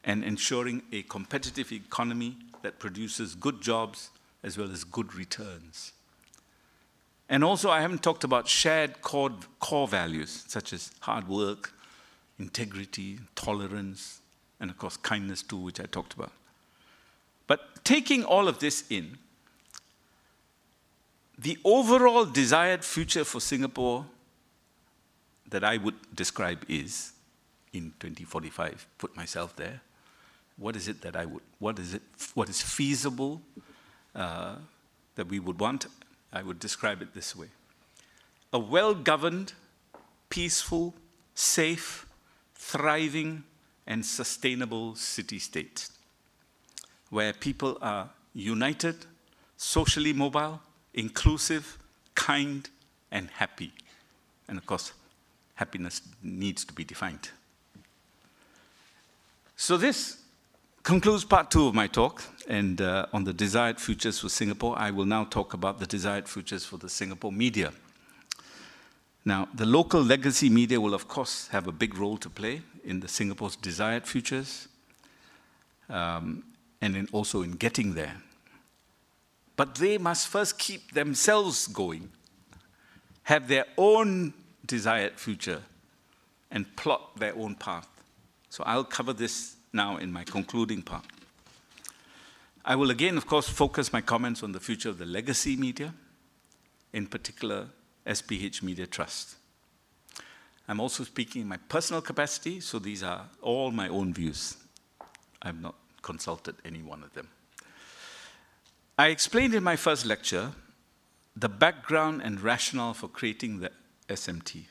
and ensuring a competitive economy that produces good jobs as well as good returns. And also, I haven't talked about shared core, core values, such as hard work, integrity, tolerance, and of course kindness too, which I talked about. But taking all of this in, the overall desired future for Singapore that I would describe is, in twenty forty-five, put myself there, what is it that I would, what is it, what is feasible uh, that we would want? I would describe it this way. A well-governed, peaceful, safe, thriving, and sustainable city-state, where people are united, socially mobile, inclusive, kind, and happy. And of course, happiness needs to be defined. So this concludes part two of my talk, and uh, on the desired futures for Singapore, I will now talk about the desired futures for the Singapore media. Now, the local legacy media will, of course, have a big role to play in the Singapore's desired futures, um, and in also in getting there. But they must first keep themselves going, have their own desired future, and plot their own path. So I'll cover this now in my concluding part. I will again, of course, focus my comments on the future of the legacy media, in particular, S P H Media Trust. I'm also speaking in my personal capacity, so these are all my own views. I've not consulted any one of them. I explained in my first lecture the background and rationale for creating the S M T.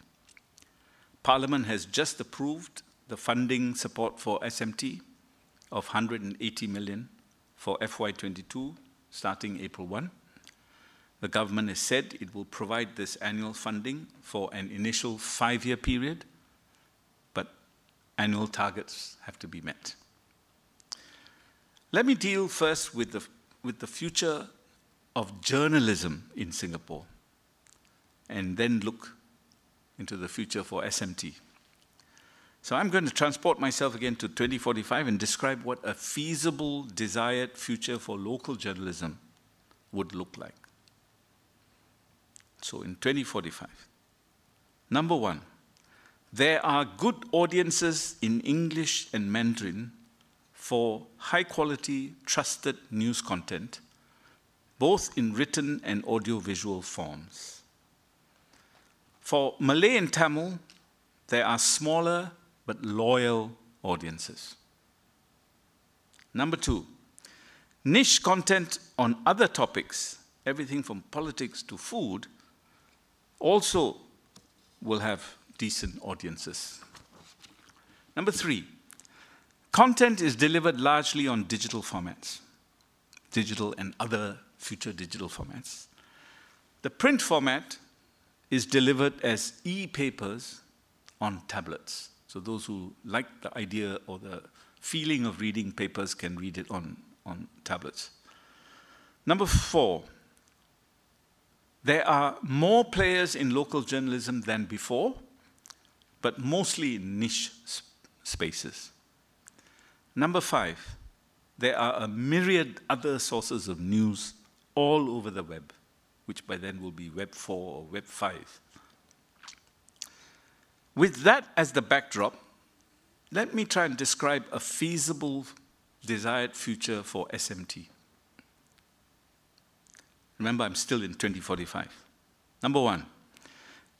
Parliament has just approved the funding support for S M T of one hundred eighty million dollars for F Y twenty-two, starting April first. The government has said it will provide this annual funding for an initial five-year period, but annual targets have to be met. Let me deal first with the, with the future of journalism in Singapore, and then look into the future for S M T. So I'm going to transport myself again to twenty forty-five and describe what a feasible, desired future for local journalism would look like. So in twenty forty-five, number one, there are good audiences in English and Mandarin for high-quality, trusted news content, both in written and audiovisual forms. For Malay and Tamil, there are smaller but loyal audiences. Number two, niche content on other topics, everything from politics to food, also will have decent audiences. Number three, content is delivered largely on digital formats, digital and other future digital formats. The print format is delivered as e-papers on tablets. So those who like the idea or the feeling of reading papers can read it on, on tablets. Number four, there are more players in local journalism than before, but mostly in niche sp spaces. Number five, there are a myriad other sources of news all over the web, which by then will be Web four or Web five. With that as the backdrop, let me try and describe a feasible desired future for S M T. Remember, I'm still in twenty forty-five. Number one,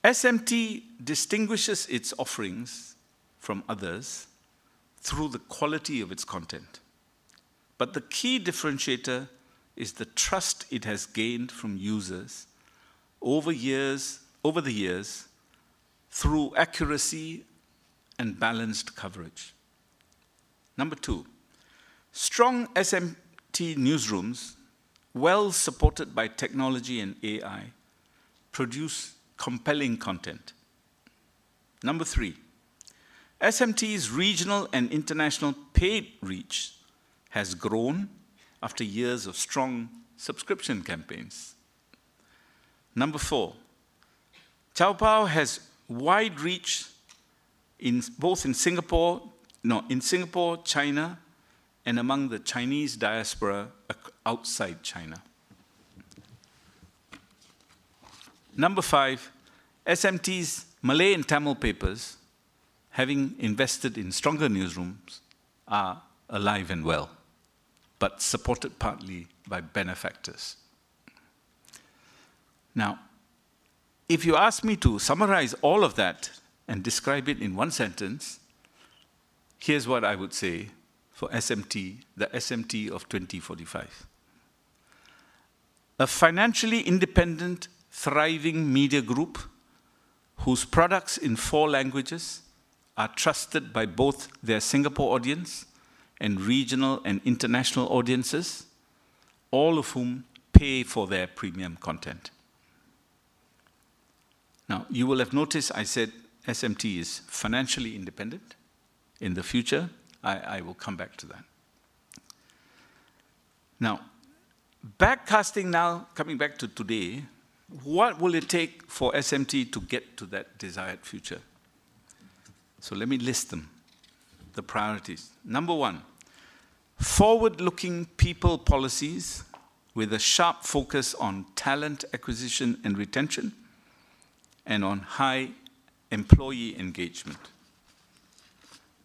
S M T distinguishes its offerings from others through the quality of its content. But the key differentiator is the trust it has gained from users over years, over the years through accuracy and balanced coverage. Number two, strong S M T newsrooms, well supported by technology and A I, produce compelling content. Number three, S M T's regional and international paid reach has grown after years of strong subscription campaigns. Number four, Taobao has wide reach in both in Singapore, no, in Singapore, China, and among the Chinese diaspora outside China. Number five, S M T's Malay and Tamil papers having invested in stronger newsrooms, are alive and well, but supported partly by benefactors. Now, if you ask me to summarize all of that and describe it in one sentence, here's what I would say for S M T, the S M T of twenty forty-five. A financially independent, thriving media group whose products in four languages are trusted by both their Singapore audience and regional and international audiences, all of whom pay for their premium content. Now, you will have noticed I said S M T is financially independent. In the future, I, I will come back to that. Now, backcasting now, coming back to today, what will it take for S M T to get to that desired future? So let me list them, the priorities. Number one, forward-looking people policies with a sharp focus on talent acquisition and retention and on high employee engagement.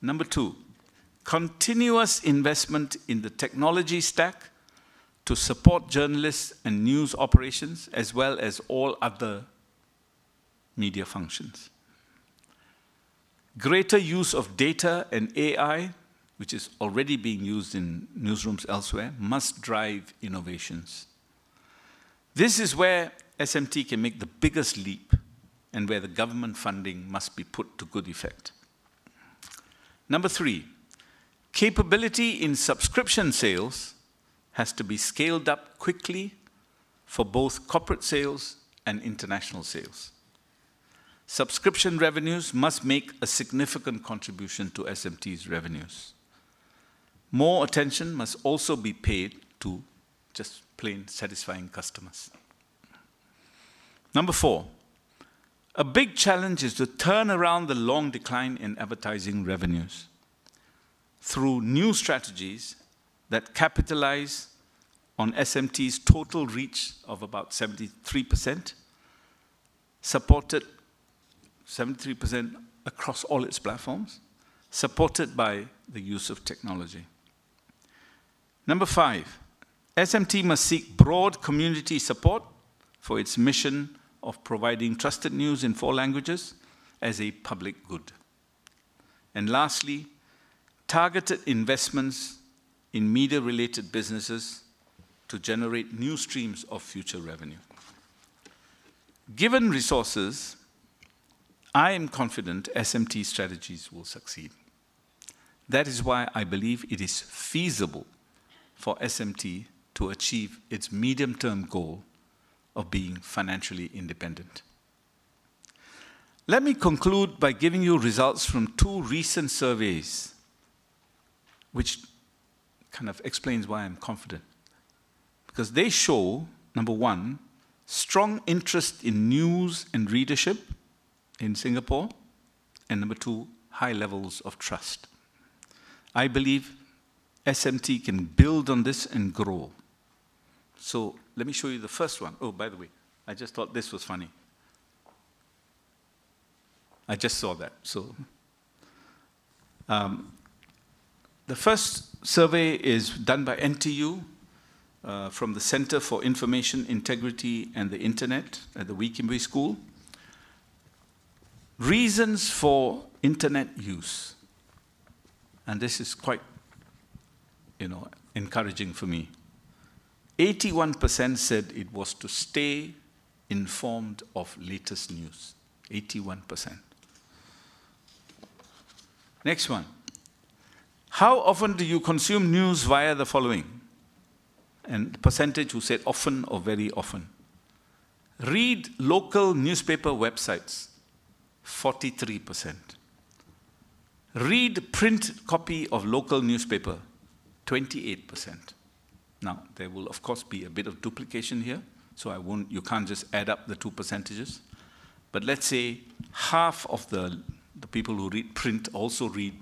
Number two, continuous investment in the technology stack to support journalists and news operations as well as all other media functions. Greater use of data and A I, which is already being used in newsrooms elsewhere, must drive innovations. This is where S M T can make the biggest leap and where the government funding must be put to good effect. Number three, capability in subscription sales has to be scaled up quickly for both corporate sales and international sales. Subscription revenues must make a significant contribution to S M T's revenues. More attention must also be paid to just plain satisfying customers. Number four, a big challenge is to turn around the long decline in advertising revenues through new strategies that capitalize on S M T's total reach of about seventy-three percent, supported seventy-three percent across all its platforms, supported by the use of technology. Number five, S M T must seek broad community support for its mission of providing trusted news in four languages as a public good. And lastly, targeted investments in media-related businesses to generate new streams of future revenue. Given resources, I am confident S M T strategies will succeed. That is why I believe it is feasible for S M T to achieve its medium-term goal of being financially independent. Let me conclude by giving you results from two recent surveys, which kind of explains why I'm confident. Because they show, number one, strong interest in news and readership in Singapore, and number two, high levels of trust. I believe S M T can build on this and grow. So let me show you the first one. Oh, by the way, I just thought this was funny. I just saw that. So um, the first survey is done by N T U uh, from the Center for Information Integrity and the Internet at the Wee Kim Wee School. Reasons for internet use, and this is quite, you know, encouraging for me. eighty-one percent said it was to stay informed of latest news, eighty-one percent. Next one. How often do you consume news via the following? And the percentage who said often or very often. Read local newspaper websites, forty-three percent. Read print copy of local newspaper, twenty-eight percent. Now, there will, of course, be a bit of duplication here, so I won't, you can't just add up the two percentages. But let's say half of the, the people who read print also read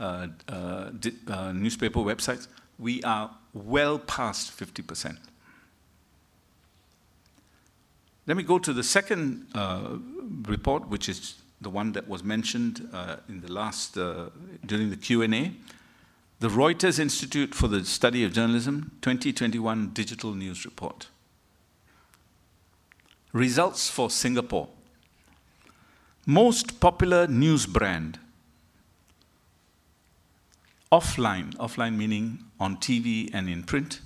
uh, uh, uh, newspaper websites. We are well past fifty percent. Let me go to the second uh, report, which is the one that was mentioned uh, in the last, uh, during the Q and A, the Reuters Institute for the Study of Journalism twenty twenty-one Digital News Report. Results for Singapore. Most popular news brand. Offline, offline meaning on T V and in print.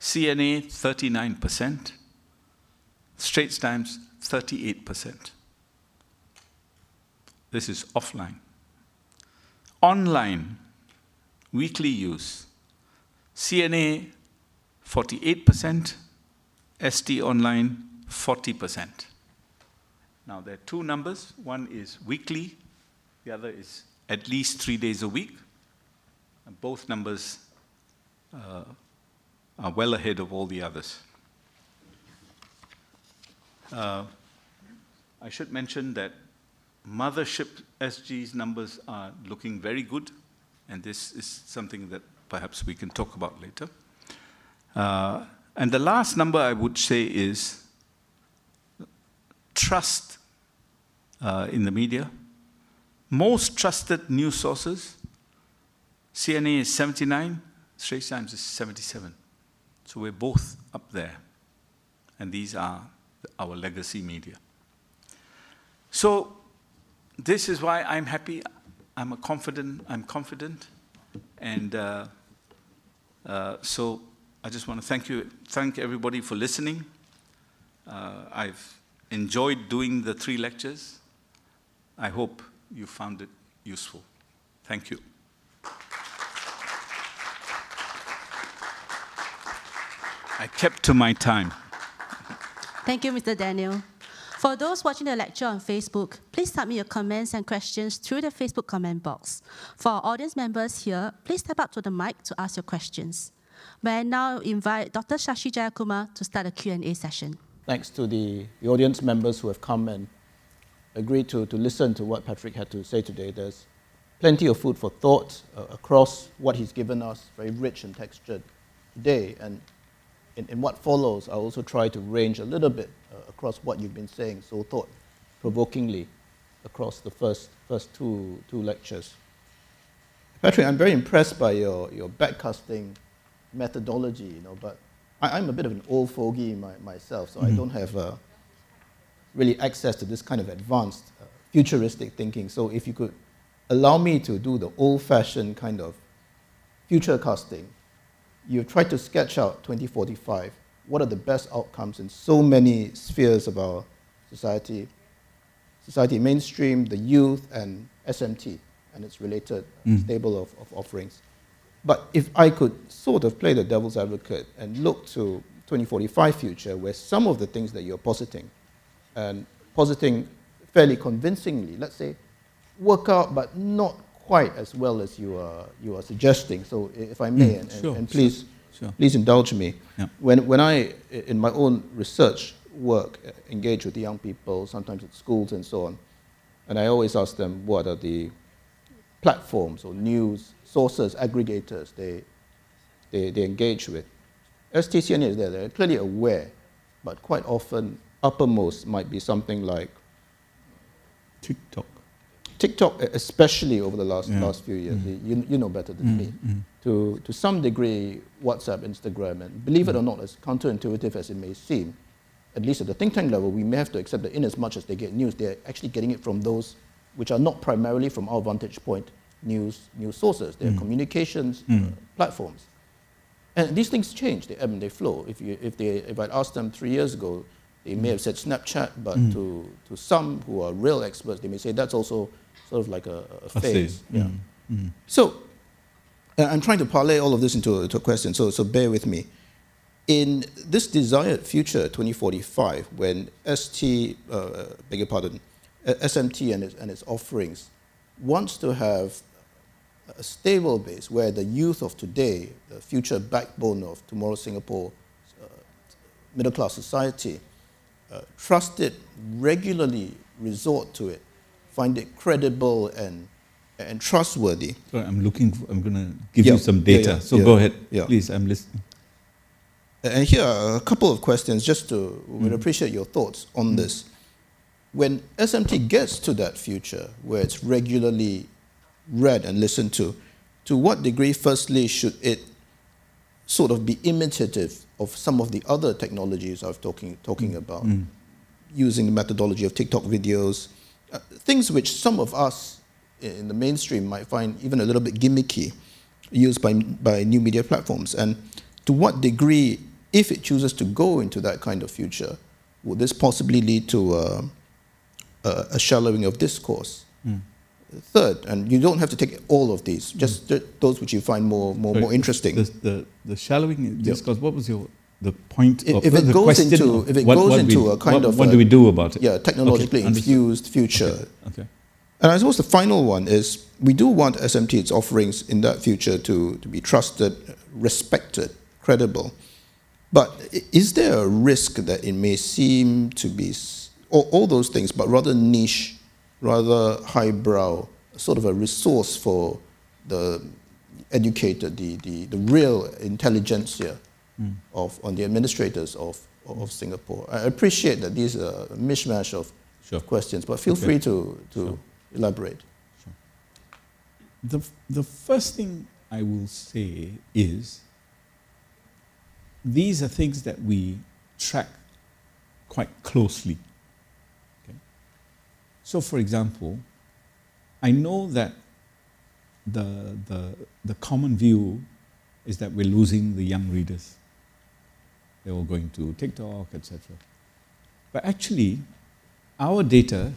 C N A, thirty-nine percent. Straits Times, thirty-eight percent. This is offline. Online, weekly use. C N A, forty-eight percent. S T Online, forty percent. Now, there are two numbers. One is weekly. The other is at least three days a week. And both numbers uh, are well ahead of all the others. Uh, I should mention that Mothership S G's numbers are looking very good, and this is something that perhaps we can talk about later. Uh, and the last number I would say is trust uh, in the media. Most trusted news sources, C N A is seventy-nine, Straits Times is seventy-seven. So we're both up there, and these are our legacy media. So this is why I'm happy. I'm a confident. I'm confident, and uh, uh, so I just want to thank you, thank everybody for listening. Uh, I've enjoyed doing the three lectures. I hope you found it useful. Thank you. I kept to my time. Thank you, Mister Daniel. For those watching the lecture on Facebook, please submit your comments and questions through the Facebook comment box. For our audience members here, please step up to the mic to ask your questions. May I now invite Doctor Shashi Jayakumar to start a Q and A session. Thanks to the, the audience members who have come and agreed to, to listen to what Patrick had to say today. There's plenty of food for thought uh, across what he's given us, very rich and textured today. And in, in what follows, I'll also try to range a little bit uh, across what you've been saying so thought-provokingly across the first, first two, two lectures. Patrick, I'm very impressed by your, your backcasting methodology, you know, but I, I'm a bit of an old fogey my, myself, so mm-hmm. I don't have uh, really access to this kind of advanced uh, futuristic thinking. So if you could allow me to do the old-fashioned kind of future casting, you tried to sketch out twenty forty-five. What are the best outcomes in so many spheres of our society? Society mainstream, the youth, and S M T, and its related mm. stable of, of offerings. But if I could sort of play the devil's advocate and look to twenty forty-five future, where some of the things that you're positing, and positing fairly convincingly, let's say, work out but not quite as well as you are, you are suggesting. So if I may, mm, and, sure, and please, sure, sure. please indulge me. Yeah. When, when I, in my own research work, engage with the young people, sometimes at schools and so on, and I always ask them what are the platforms or news sources, aggregators they, they, they engage with. S T C N A is there, they're clearly aware, but quite often uppermost might be something like TikTok. TikTok, especially over the last yeah. last few years, mm. you, you know better than mm. me. Mm. To to some degree, WhatsApp, Instagram, and believe mm. it or not, as counterintuitive as it may seem, at least at the think tank level, we may have to accept that in as much as they get news, they're actually getting it from those which are not primarily from our vantage point news news sources. They're mm. communications mm. Uh, platforms, and these things change. They ebb and they flow. If you if they if I asked them three years ago, they may have said Snapchat, but mm. to to some who are real experts, they may say that's also sort of like a, a phase. A phase. Yeah. Mm. Mm. So uh, I'm trying to parlay all of this into a, into a question, so, so bear with me. In this desired future, twenty forty-five, when S T, uh, beg your pardon, uh, S M T and its, and its offerings wants to have a stable base where the youth of today, the future backbone of tomorrow's Singapore uh, middle-class society, uh, trust it, regularly resort to it, find it credible and, and trustworthy. Sorry, I'm looking for, I'm going to give yeah. you some data. Yeah, yeah, so yeah. go ahead, yeah. please, I'm listening. And here are a couple of questions just to, mm. we'd appreciate your thoughts on mm. this. when S M T gets to that future where it's regularly read and listened to, to what degree, firstly, should it sort of be imitative of some of the other technologies I was talking, talking about, mm. using the methodology of TikTok videos, uh, things which some of us in the mainstream might find even a little bit gimmicky, used by, by new media platforms? And to what degree, if it chooses to go into that kind of future, will this possibly lead to uh, uh, a shallowing of discourse? Mm. Third, and you don't have to take all of these, just th those which you find more more, Sorry, more interesting. The, the, the shallowing discourse, yep. What was your the point of if, if it goes into if it what, goes what into we, a kind what, of what a, do we do about it? Yeah, technologically okay, infused future. Okay, okay. And I suppose the final one is we do want S M T, its offerings in that future, to to be trusted, respected, credible. But is there a risk that it may seem to be all, all those things, but rather niche? Rather highbrow, sort of a resource for the educated, the, the, the real intelligentsia mm. of on the administrators of, of Singapore. I appreciate that these are a mishmash of sure. questions, but feel okay. free to, to sure. elaborate. Sure. The, the first thing I will say is these are things that we track quite closely. So, for example, I know that the, the, the common view is that we're losing the young readers. They're all going to TikTok, et cetera. But actually, our data,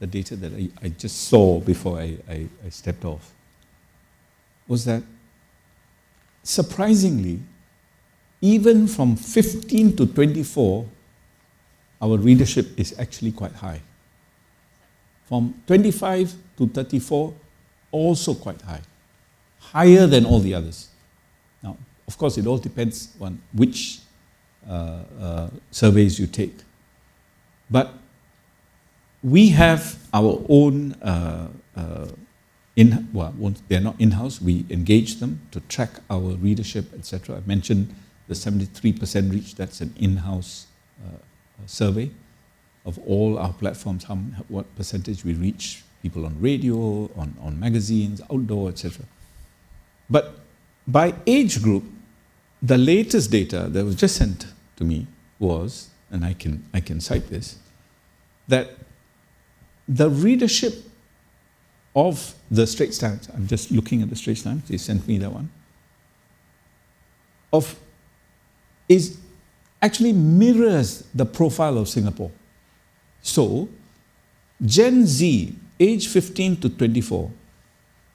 the data that I, I just saw before I, I, I stepped off, was that, surprisingly, even from fifteen to twenty-four, our readership is actually quite high. From twenty-five to thirty-four, also quite high, higher than all the others. Now, of course, it all depends on which uh, uh, surveys you take. But we have our own, uh, uh, in, well, they're not in-house, we engage them to track our readership, et cetera. I mentioned the seventy-three percent reach, that's an in-house uh, survey. Of all our platforms, how, what percentage we reach people on radio, on, on magazines, outdoor, et cetera. But by age group, the latest data that was just sent to me was, and I can, I can cite this, that the readership of the Straits Times, I'm just looking at the Straits Times, they sent me that one, of, is actually mirrors the profile of Singapore. So, Gen Z, age fifteen to twenty-four,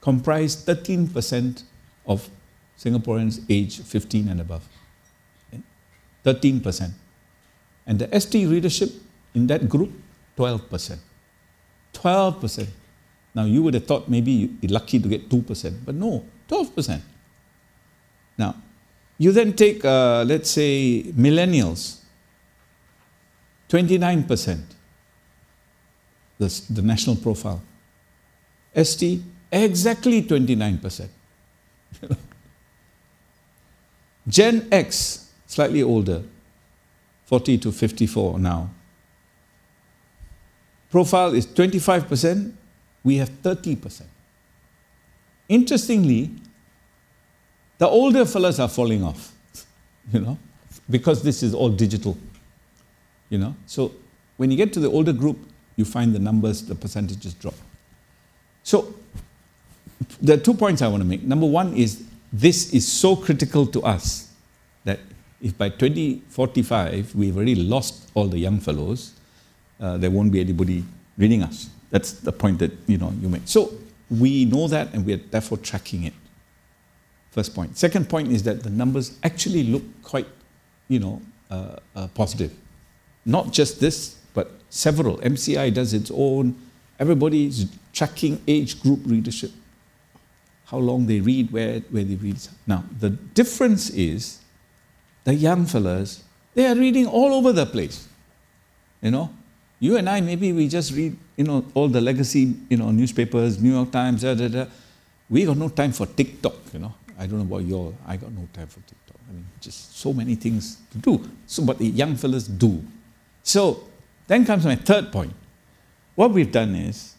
comprise thirteen percent of Singaporeans age fifteen and above. thirteen percent. And the S T readership in that group, twelve percent. twelve percent. Now, you would have thought maybe you're lucky to get two percent, but no, twelve percent. Now, you then take, uh, let's say, millennials, twenty-nine percent. The, the national profile. S T, exactly twenty-nine percent. Gen X, slightly older, forty to fifty-four now. Profile is twenty-five percent, we have thirty percent. Interestingly, the older fellas are falling off, you know, because this is all digital, you know. So when you get to the older group, you find the numbers, the percentages drop. So there are two points I want to make. Number one is this is so critical to us that if by twenty forty-five we've already lost all the young fellows, uh, there won't be anybody reading us. That's the point that you know you made. So we know that and we are therefore tracking it. First point. Second point is that the numbers actually look quite, you know, uh, uh, positive. Not just this. Several. M C I does its own. Everybody's tracking age group readership. How long they read, where, where they read. Now, the difference is the young fellas, they are reading all over the place. You know, you and I, maybe we just read, you know, all the legacy, you know, newspapers, New York Times, da, da, da. We got no time for TikTok, you know. I don't know about you all. I got no time for TikTok. I mean, just so many things to do. So, but the young fellas do. So, Then comes my third point. What we've done is,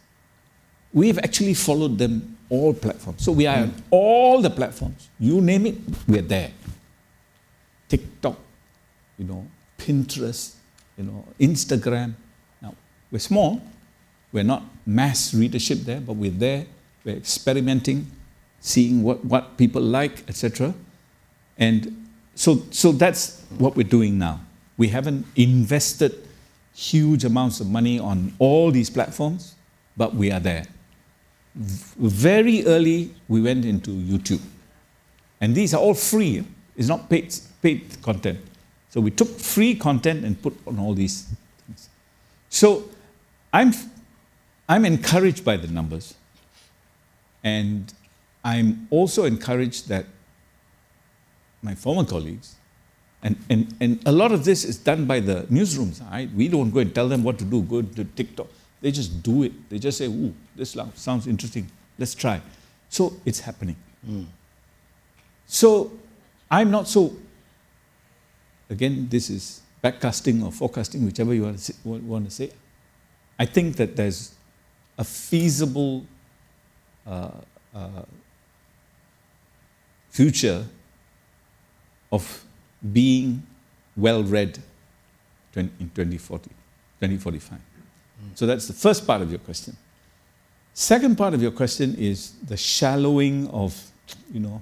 we've actually followed them all platforms. So we are on all the platforms. You name it, we're there. TikTok, you know, Pinterest, you know, Instagram. Now, we're small. We're not mass readership there, but we're there. We're experimenting, seeing what, what people like, et cetera. And so, so that's what we're doing now. We haven't invested huge amounts of money on all these platforms, but we are there. Very early, we went into YouTube. And these are all free. It's not paid, paid content. So we took free content and put on all these things. So I'm, I'm encouraged by the numbers. And I'm also encouraged that my former colleagues, and, and, and a lot of this is done by the newsrooms. Right? We don't go and tell them what to do, go to TikTok. They just do it. They just say, ooh, this sounds interesting. Let's try. So it's happening. Mm. So I'm not so, again, this is backcasting or forecasting, whichever you want to say. I think that there's a feasible uh, uh, future of being well-read in twenty forty, twenty forty-five. Mm. So that's the first part of your question. Second part of your question is the shallowing of, you know,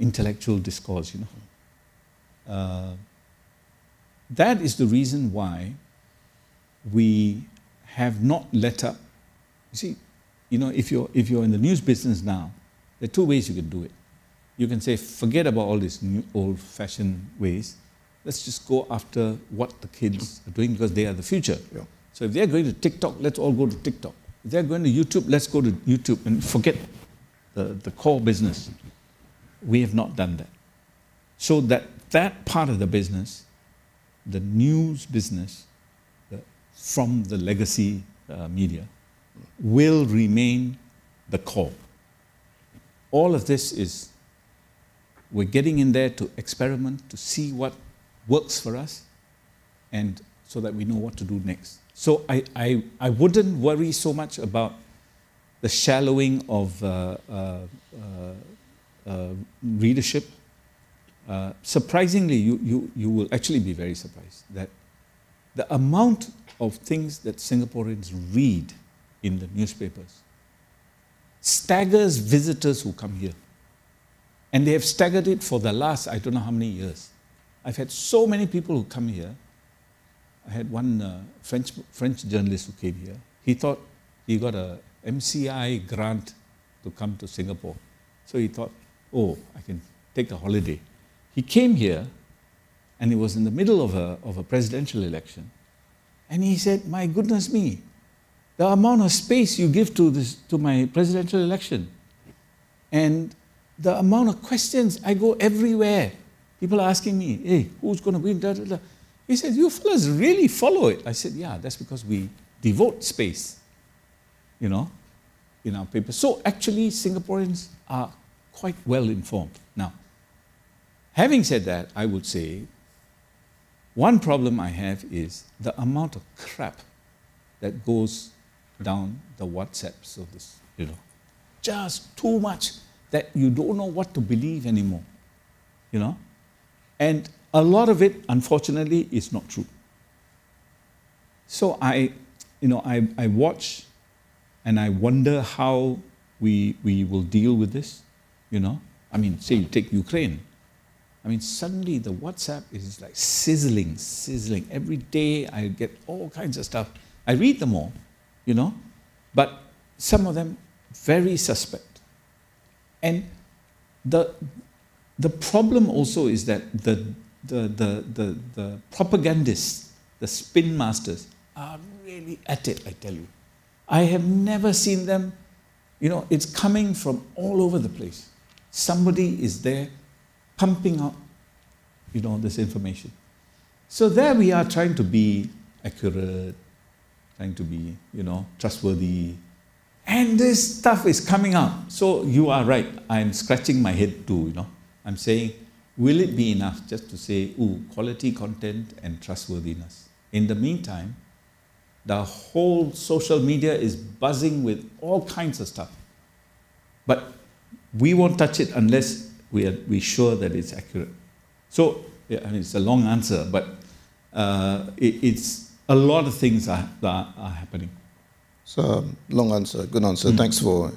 intellectual discourse, you know. Uh, that is the reason why we have not let up. You see, you know, if you're, if you're in the news business now, there are two ways you can do it. You can say, forget about all these new old-fashioned ways. Let's just go after what the kids are doing because they are the future. Yeah. So if they're going to TikTok, let's all go to TikTok. If they're going to YouTube, let's go to YouTube and forget the, the core business. We have not done that. So that that part of the business, the news business, the, from the legacy uh, media, will remain the core. All of this is, we're getting in there to experiment, to see what works for us, and so that we know what to do next. So I, I, I wouldn't worry so much about the shallowing of uh, uh, uh, uh, readership. Uh, surprisingly, you, you, you will actually be very surprised that the amount of things that Singaporeans read in the newspapers staggers visitors who come here. And they have staggered it for the last, I don't know how many years. I've had so many people who come here. I had one uh, French, French journalist who came here. He thought he got a M C I grant to come to Singapore. So he thought, oh, I can take a holiday. He came here, and it was in the middle of a, of a presidential election. And he said, my goodness me, the amount of space you give to, this, to my presidential election. And the amount of questions, I go everywhere. People are asking me, hey, who's going to win? Da, da, da. He said, you fellas really follow it. I said, yeah, that's because we devote space, you know, in our papers. So actually, Singaporeans are quite well informed. Now, having said that, I would say one problem I have is the amount of crap that goes down the WhatsApps of this, you know, just too much, that you don't know what to believe anymore, you know? And a lot of it, unfortunately, is not true. So I, you know, I, I watch and I wonder how we, we will deal with this, you know? I mean, say you take Ukraine. I mean, suddenly the WhatsApp is like sizzling, sizzling. Every day I get all kinds of stuff. I read them all, you know? But some of them, very suspect. And the, the problem also is that the, the, the, the, the propagandists, the spin masters, are really at it, I tell you. I have never seen them, you know, it's coming from all over the place. Somebody is there pumping out, you know, this information. So there we are trying to be accurate, trying to be, you know, trustworthy. And this stuff is coming up. So you are right. I'm scratching my head too, you know. I'm saying, will it be enough just to say, ooh, quality content and trustworthiness? In the meantime, The whole social media is buzzing with all kinds of stuff. But we won't touch it unless we are we're sure that it's accurate. So, yeah, I mean, it's a long answer, but uh, it, it's a lot of things are, are, are happening. So, long answer, good answer. Mm. Thanks for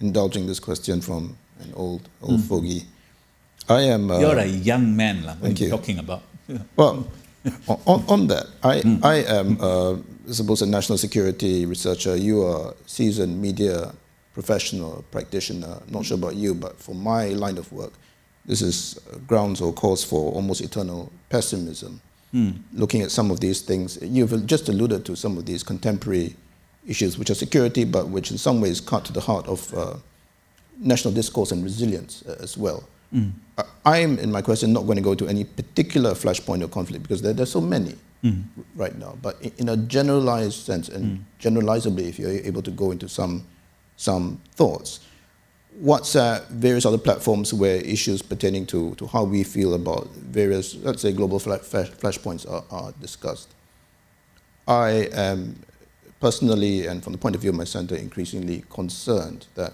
indulging this question from an old, old mm. fogey. I am... Uh, You're a young man, like, what are you talking about? Yeah. Well, on, on that, I, mm. I am, uh, suppose, a national security researcher. You are a seasoned media professional, practitioner. I'm not sure about you, but for my line of work, this is grounds or cause for almost eternal pessimism. Mm. Looking at some of these things, you've just alluded to some of these contemporary issues, which are security, but which in some ways cut to the heart of uh, national discourse and resilience uh, as well. Mm. I'm, in my question, not going to go to any particular flashpoint or conflict because there, there are so many mm. right now. But in, in a generalized sense, and mm. generalizably, if you're able to go into some, some thoughts, WhatsApp, various other platforms where issues pertaining to, to how we feel about various, let's say, global flash, flashpoints are, are discussed. I am personally, and from the point of view of my center, increasingly concerned that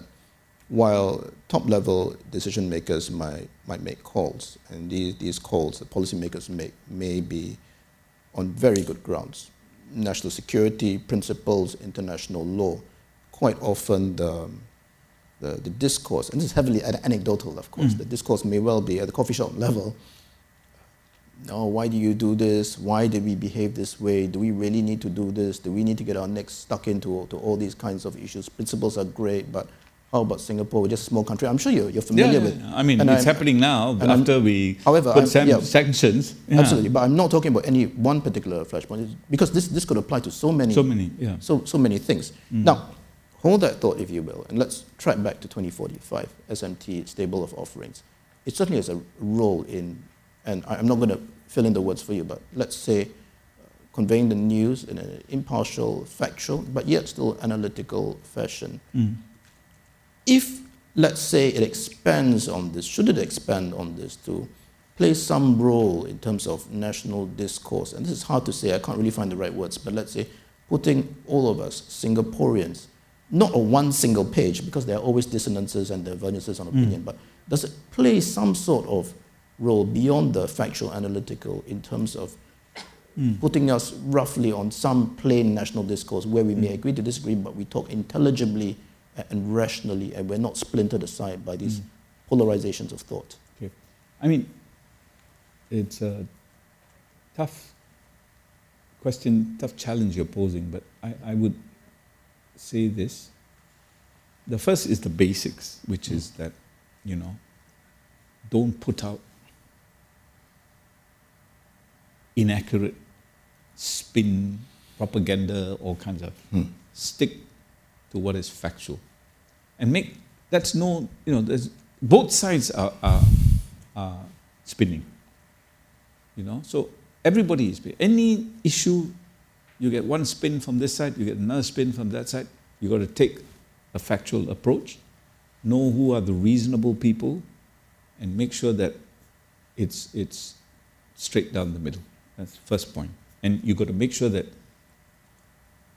while top-level decision makers might, might make calls, and these, these calls that policymakers make may be on very good grounds, national security principles, international law, quite often the, the, the discourse, and this is heavily anecdotal, of course, mm. the discourse may well be at the coffee shop level, no, why do you do this? Why did we behave this way? Do we really need to do this? Do we need to get our necks stuck into to all these kinds of issues? Principles are great, but how about Singapore? We're just a small country. I'm sure you're, you're familiar yeah, with it. Yeah, yeah. I mean, and it's I'm, happening now after I'm, we however, put some yeah, sanctions. Yeah. Absolutely, but I'm not talking about any one particular flashpoint because this, this could apply to so many, so many, yeah. so, so many things. Mm. Now, hold that thought, if you will, and let's track back to twenty forty-five, S M T, stable of offerings. It certainly has a role in, and I'm not going to fill in the words for you, but let's say uh, conveying the news in an impartial, factual, but yet still analytical fashion. Mm. If, let's say, it expands on this, should it expand on this to play some role in terms of national discourse, and this is hard to say, I can't really find the right words, but let's say putting all of us, Singaporeans, not on one single page, because there are always dissonances and divergences on opinion, mm. but does it play some sort of role beyond the factual analytical in terms of mm. putting us roughly on some plain national discourse where we mm. may agree to disagree, but we talk intelligibly and rationally, and we're not splintered aside by these mm. polarizations of thought. Okay. I mean, it's a tough question, tough challenge you're posing, but I, I would say this. The first is the basics, which mm. is that, you know, don't put out inaccurate spin, propaganda, all kinds of. Mm. Stick to what is factual. And make, that's no, you know, there's, both sides are, are, are spinning. You know, so everybody is, any issue, you get one spin from this side, you get another spin from that side, you got to take a factual approach, know who are the reasonable people, and make sure that it's, it's straight down the middle. That's the first point. And you've got to make sure that,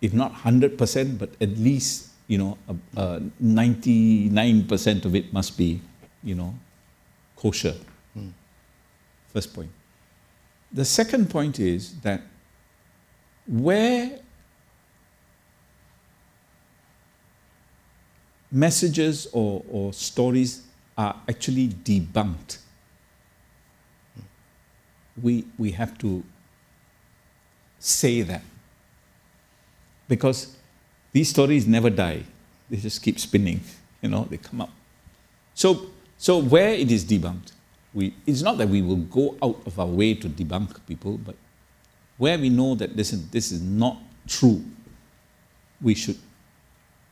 if not one hundred percent, but at least, you know, ninety-nine percent of it must be, you know, kosher. Mm. First point. The second point is that where messages or, or stories are actually debunked, we, we have to say that. Because these stories never die. They just keep spinning, you know, they come up. So, so where it is debunked, we, it's not that we will go out of our way to debunk people, but where we know that this is, this is not true, we should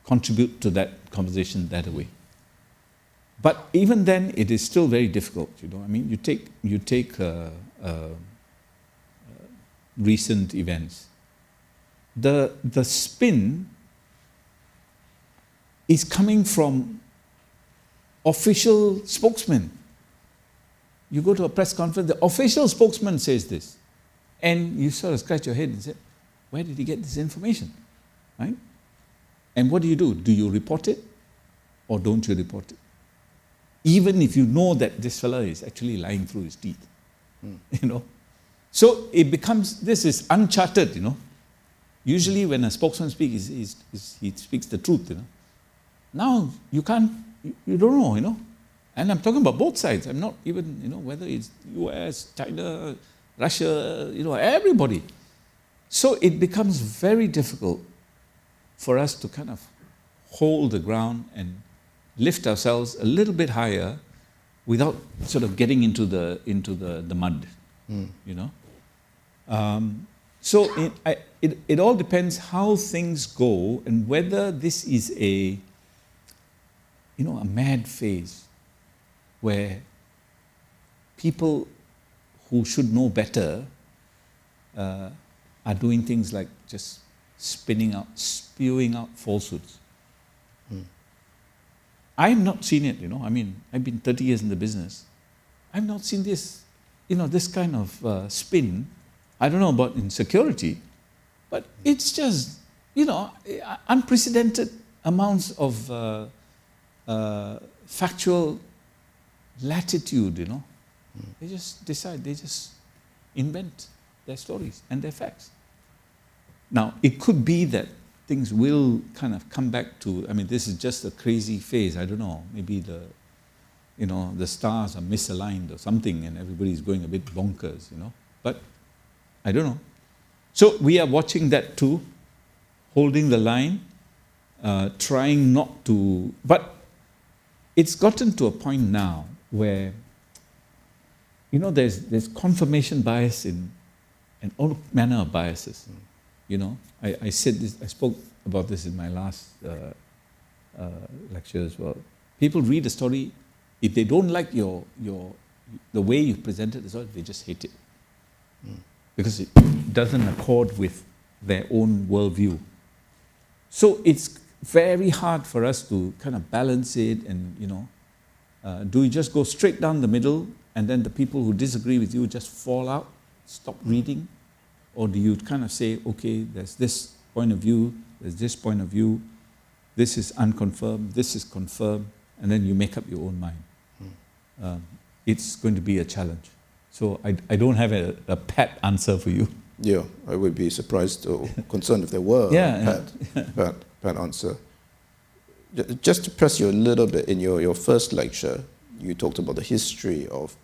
contribute to that conversation that way. But even then, it is still very difficult, you know. I mean, you take, you take uh, uh, recent events. The, the spin is coming from official spokesmen. You go to a press conference, the official spokesman says this. And you sort of scratch your head and say, Where did he get this information, right? And what do you do? Do you report it or don't you report it? Even if you know that this fella is actually lying through his teeth, mm. you know? So it becomes, this is uncharted, you know? Usually when a spokesman speaks, he's, he's, he speaks the truth, you know? Now you can't, you, you don't know, you know? And I'm talking about both sides. I'm not even, you know, whether it's U S, China, Russia, you know, everybody. So it becomes very difficult for us to kind of hold the ground and lift ourselves a little bit higher without sort of getting into the, into the, the mud, mm. you know. Um, so it, I, it, it all depends how things go and whether this is a, you know, a mad phase where people who should know better uh, are doing things like just spinning out, spewing out falsehoods. Mm. I've not seen it, you know. I mean, I've been thirty years in the business. I've not seen this, you know, this kind of uh, spin. I don't know about insecurity, but it's just, you know, unprecedented amounts of uh, uh, factual latitude, you know. Mm. They just decide, they just invent their stories and their facts. Now, it could be that things will kind of come back to, I mean, this is just a crazy phase, I don't know, maybe the, you know, the stars are misaligned or something and everybody's going a bit bonkers, you know, but I don't know. So we are watching that too, holding the line, uh, trying not to, but it's gotten to a point now where, you know, there's, there's confirmation bias in, in all manner of biases. Mm. You know, I, I said this, I spoke about this in my last uh, uh, lecture as well. People read a story, if they don't like your, your, the way you presented the story, they just hate it. Mm. Because it doesn't accord with their own worldview. So it's very hard for us to kind of balance it and, you know, uh, do you just go straight down the middle and then the people who disagree with you just fall out, stop reading? Or do you kind of say, okay, there's this point of view, there's this point of view, this is unconfirmed, this is confirmed, and then you make up your own mind. Mm. Um, it's going to be a challenge. So I, I don't have a, a pat answer for you. Yeah, I would be surprised or concerned if there were yeah, a pat, yeah. pat, pat answer. Just to press you a little bit, in your, your first lecture, you talked about the history of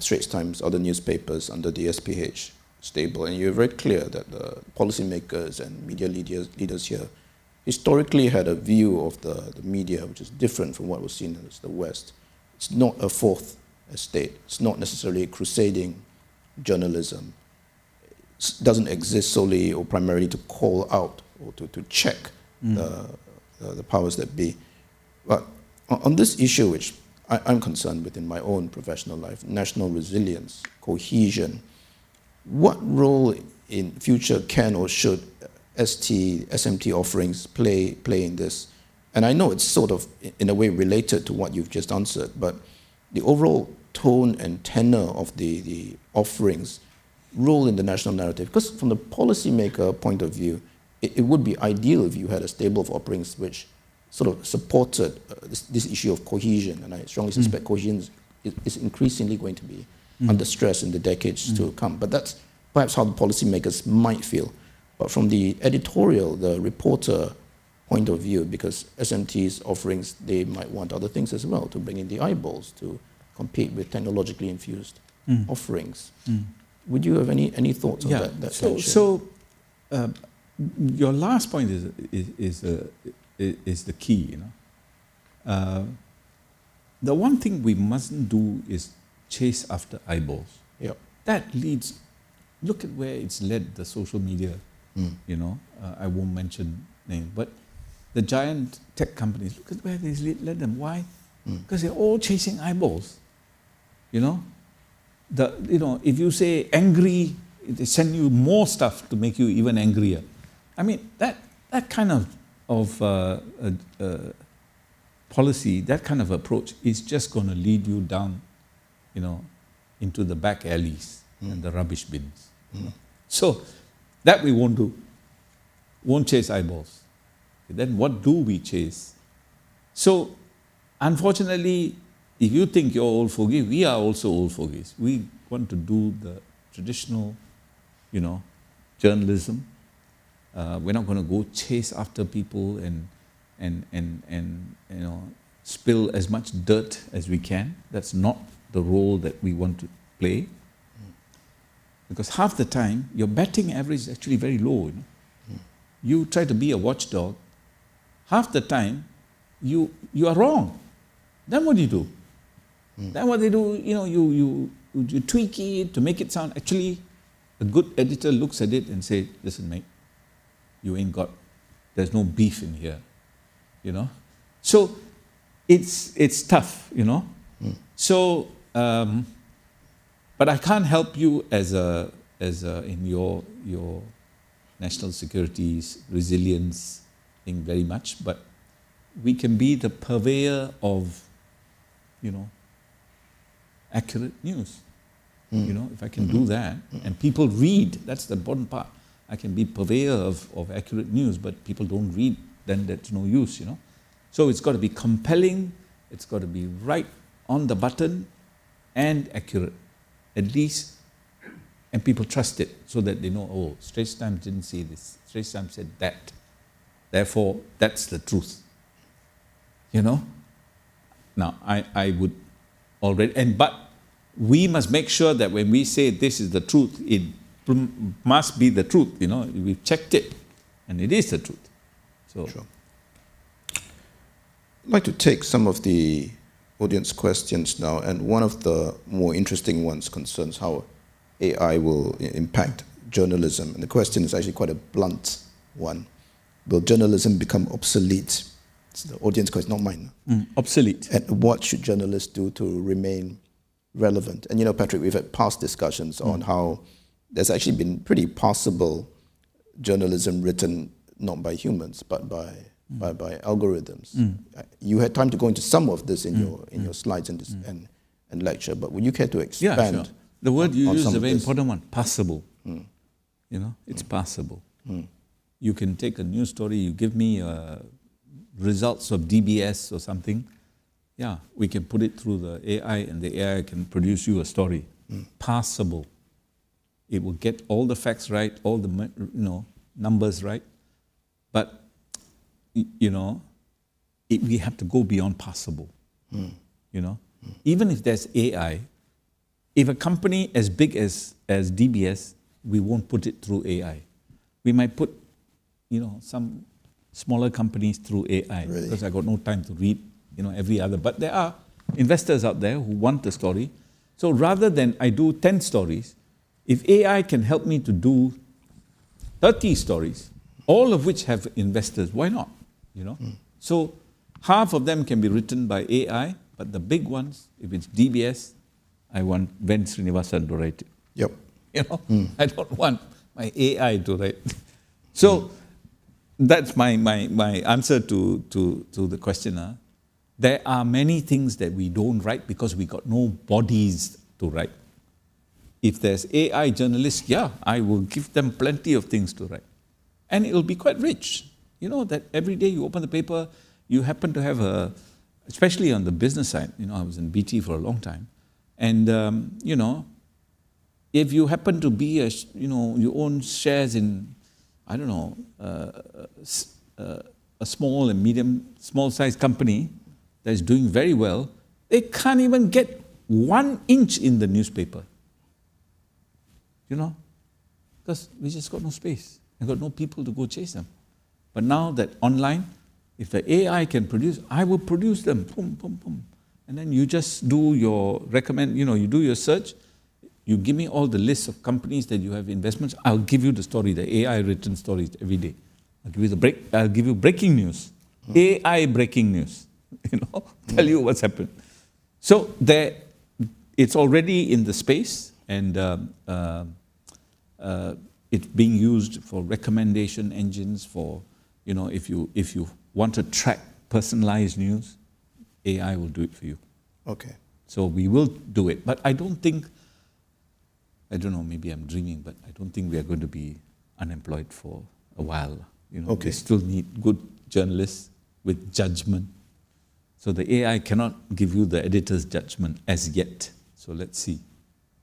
Straits Times, other newspapers under the S P H stable, and you're very clear that the policymakers and media leaders, leaders here historically had a view of the, the media which is different from what was seen as the West. It's not a fourth estate. It's not necessarily crusading journalism. It doesn't exist solely or primarily to call out or to, to check mm. the, the, the powers that be. But on this issue, which I, I'm concerned with in my own professional life, national resilience, cohesion, what role in future can or should S T, S M T offerings play, play in this? And I know it's sort of, in a way, related to what you've just answered, but the overall tone and tenor of the, the offerings' role in the national narrative, because from the policymaker point of view, it, it would be ideal if you had a stable of offerings which sort of supported uh, this, this issue of cohesion, and I strongly suspect mm. cohesion is, is increasingly going to be Mm. under stress in the decades mm. to come. But that's perhaps how the policymakers might feel. But from the editorial, the reporter point of view, because S M T's offerings, they might want other things as well, to bring in the eyeballs, to compete with technologically infused mm. offerings. Mm. Would you have any, any thoughts yeah. on that? that so so uh, your last point is, is, is, uh, is the key. You know, uh, the one thing we mustn't do is chase after eyeballs. Yep. That leads, look at where it's led the social media, mm. you know, uh, I won't mention names, but the giant tech companies, look at where they led them. Why? Because mm. they're all chasing eyeballs, you know. The, you know, if you say angry, they send you more stuff to make you even angrier. I mean, that, that kind of, of uh, uh, uh, policy, that kind of approach is just going to lead you down, you know, into the back alleys mm. and the rubbish bins. Mm. You know? So that we won't do. won't chase eyeballs. Then what do we chase? So, unfortunately, if you think you're old fogies, we are also old fogies. We want to do the traditional, you know, journalism. Uh, we're not going to go chase after people and, and, and, and, you know, spill as much dirt as we can. That's not the role that we want to play. Because half the time, your batting average is actually very low. You know? Mm. You try to be a watchdog, half the time, you, you are wrong. Then what do you do? Mm. Then what they do, you know, you, you, you tweak it to make it sound. Actually, a good editor looks at it and says, listen, mate, you ain't got, there's no beef in here, you know. So, it's, it's tough, you know. Mm. So, um, but I can't help you as a, as a, in your, your national security's resilience thing very much, but we can be the purveyor of, you know, accurate news. Mm. You know, if I can mm-hmm. do that, and people read, that's the important part. I can be purveyor of, of accurate news, but people don't read, then that's no use, you know. So it's got to be compelling, it's got to be right on the button and accurate. At least, and people trust it so that they know, oh, Straits Times didn't say this, Straits Times said that. Therefore, that's the truth. You know? Now, I, I would already, and but we must make sure that when we say this is the truth, it must be the truth, you know? We've checked it, and it is the truth. So, sure. I'd like to take some of the audience questions now, and one of the more interesting ones concerns how A I will impact journalism. And the question is actually quite a blunt one. Will journalism become obsolete? It's the audience question, not mine. Mm, obsolete. And what should journalists do to remain relevant? And you know, Patrick, we've had past discussions mm. on how there's actually been pretty passable journalism written not by humans, but by By, by algorithms. Mm. You had time to go into some of this in mm. your in mm. your slides and, mm. and and lecture, but would you care to expand? Yeah, sure. The word on, you use is a very important one, passable. Mm. You know, it's mm. passable. Mm. You can take a news story, you give me uh, results of D B S or something, yeah, we can put it through the A I and the A I can produce you a story. Mm. Passable. It will get all the facts right, all the you know numbers right, but you know, it, we have to go beyond possible, mm. you know. Mm. Even if there's A I, if a company as big as, as D B S, we won't put it through A I. We might put, you know, some smaller companies through A I really? Because I got no time to read, you know, every other. But there are investors out there who want the story. So rather than I do ten stories, if A I can help me to do thirty stories, all of which have investors, why not? You know, mm. so half of them can be written by A I, but the big ones, if it's D B S, I want Ven Srinivasan to write it. Yep. You know, mm. I don't want my A I to write. So mm. that's my, my, my answer to, to, to the questioner. There are many things that we don't write because we got no bodies to write. If there's A I journalists, yeah, I will give them plenty of things to write. And it'll be quite rich. You know, that every day you open the paper, you happen to have a, especially on the business side, you know, I was in B T for a long time. And, um, you know, if you happen to be, a, you know, you own shares in, I don't know, uh, uh, a small and medium, small-sized company that is doing very well, they can't even get one inch in the newspaper. You know, because we just got no space. I've got no people to go chase them. But now that online, if the A I can produce, I will produce them. Boom, boom, boom. And then you just do your recommend, you know, you do your search, you give me all the lists of companies that you have investments, I'll give you the story, the A I written stories every day. I'll give you the break, I'll give you breaking news. Hmm. A I breaking news. You know, tell you what's happened. So there, it's already in the space and um, uh, uh, it's being used for recommendation engines for, you know, if you if you want to track personalized news, A I will do it for you. Okay. So we will do it. But I don't think, I don't know, maybe I'm dreaming, but I don't think we are going to be unemployed for a while. You know, okay. We still need good journalists with judgment. So the A I cannot give you the editor's judgment as yet. So let's see.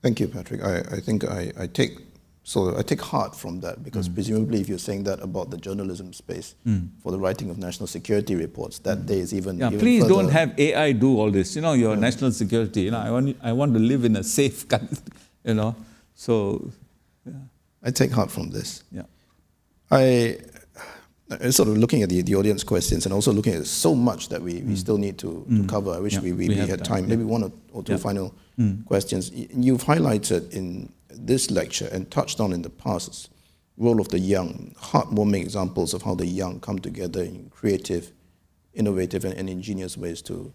Thank you, Patrick. I, I think I, I take so I take heart from that, because mm. presumably if you're saying that about the journalism space mm. for the writing of national security reports, that mm. day is even, yeah, even please further. Don't have A I do all this. You know, your yeah. national security. You know, I want I want to live in a safe country. You know, so yeah. I take heart from this. Yeah, I. Sort of looking at the, the audience questions and also looking at so much that we, we mm. still need to, to mm. cover. I wish yeah, we, we, we, we had time. time. Maybe yeah. one or, or two yeah. final mm. questions. You've highlighted in this lecture and touched on in the past role of the young, heartwarming examples of how the young come together in creative, innovative and, and ingenious ways to,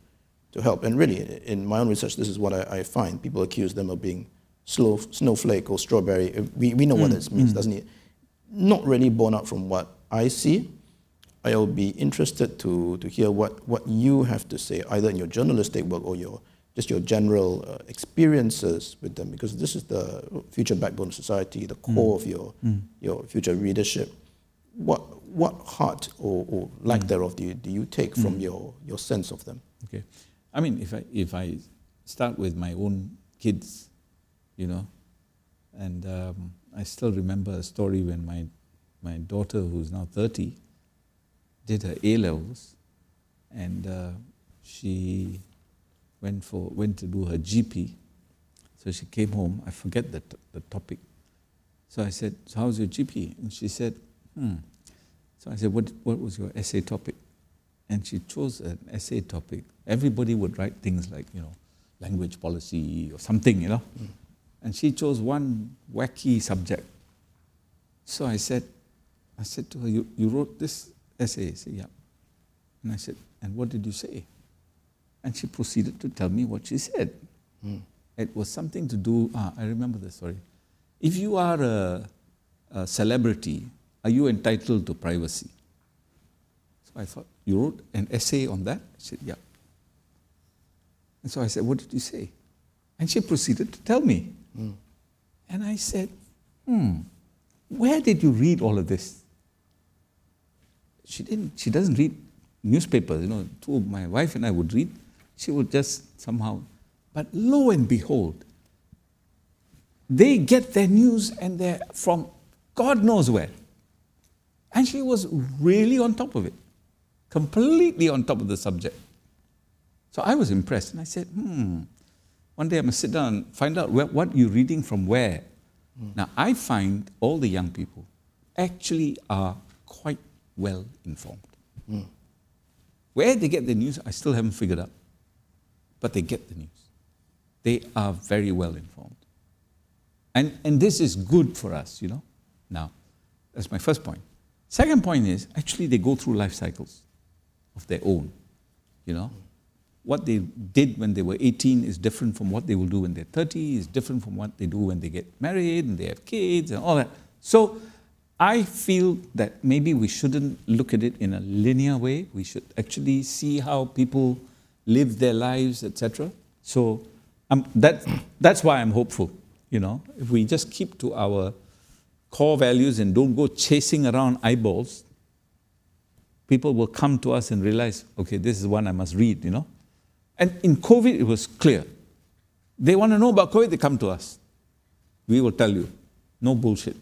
to help. And really, in my own research, this is what I, I find. People accuse them of being slow, snowflake or strawberry. We, we know mm. what this means, mm. doesn't it? Not really borne out from what I see. I'll be interested to, to hear what, what you have to say, either in your journalistic work or your, just your general uh, experiences with them, because this is the future backbone of society, the core mm. of your, mm. your future readership. What, what heart or, or lack mm. thereof do you, do you take mm. from your, your sense of them? Okay. I mean, if I, if I start with my own kids, you know, and um, I still remember a story when my My daughter, who's now thirty, did her A-levels, and uh, she went for went to do her G P. So she came home. I forget the the topic. So I said, "So how's your G P?" And she said, "Hmm." So I said, "What what was your essay topic?" And she chose an essay topic. Everybody would write things like, you know, language policy or something, you know. Mm. And she chose one wacky subject. So I said. I said to her, you, you wrote this essay? She said, yeah. And I said, and what did you say? And she proceeded to tell me what she said. Mm. It was something to do, ah, I remember the story. If you are a, a celebrity, are you entitled to privacy? So I thought, you wrote an essay on that? She said, yeah. And so I said, what did you say? And she proceeded to tell me. Mm. And I said, hmm, where did you read all of this? She didn't. She doesn't read newspapers. You know, two of my wife and I would read. She would just somehow. But lo and behold, they get their news and they're from God knows where. And she was really on top of it, completely on top of the subject. So I was impressed, and I said, "Hmm, one day I must sit down and find out where, what you're reading from where." Now, I find all the young people actually are quite well informed. Mm. Where they get the news, I still haven't figured out. But they get the news. They are very well informed. And, and this is good for us, you know. Now, that's my first point. Second point is, actually, they go through life cycles of their own, you know. Mm. What they did when they were eighteen is different from what they will do when they're thirty, is different from what they do when they get married and they have kids and all that. So I feel that maybe we shouldn't look at it in a linear way. We should actually see how people live their lives, et cetera. So um, that, that's why I'm hopeful. You know, if we just keep to our core values and don't go chasing around eyeballs, people will come to us and realize, okay, this is one I must read, you know. And in COVID, it was clear. They want to know about COVID, they come to us. We will tell you. No bullshit.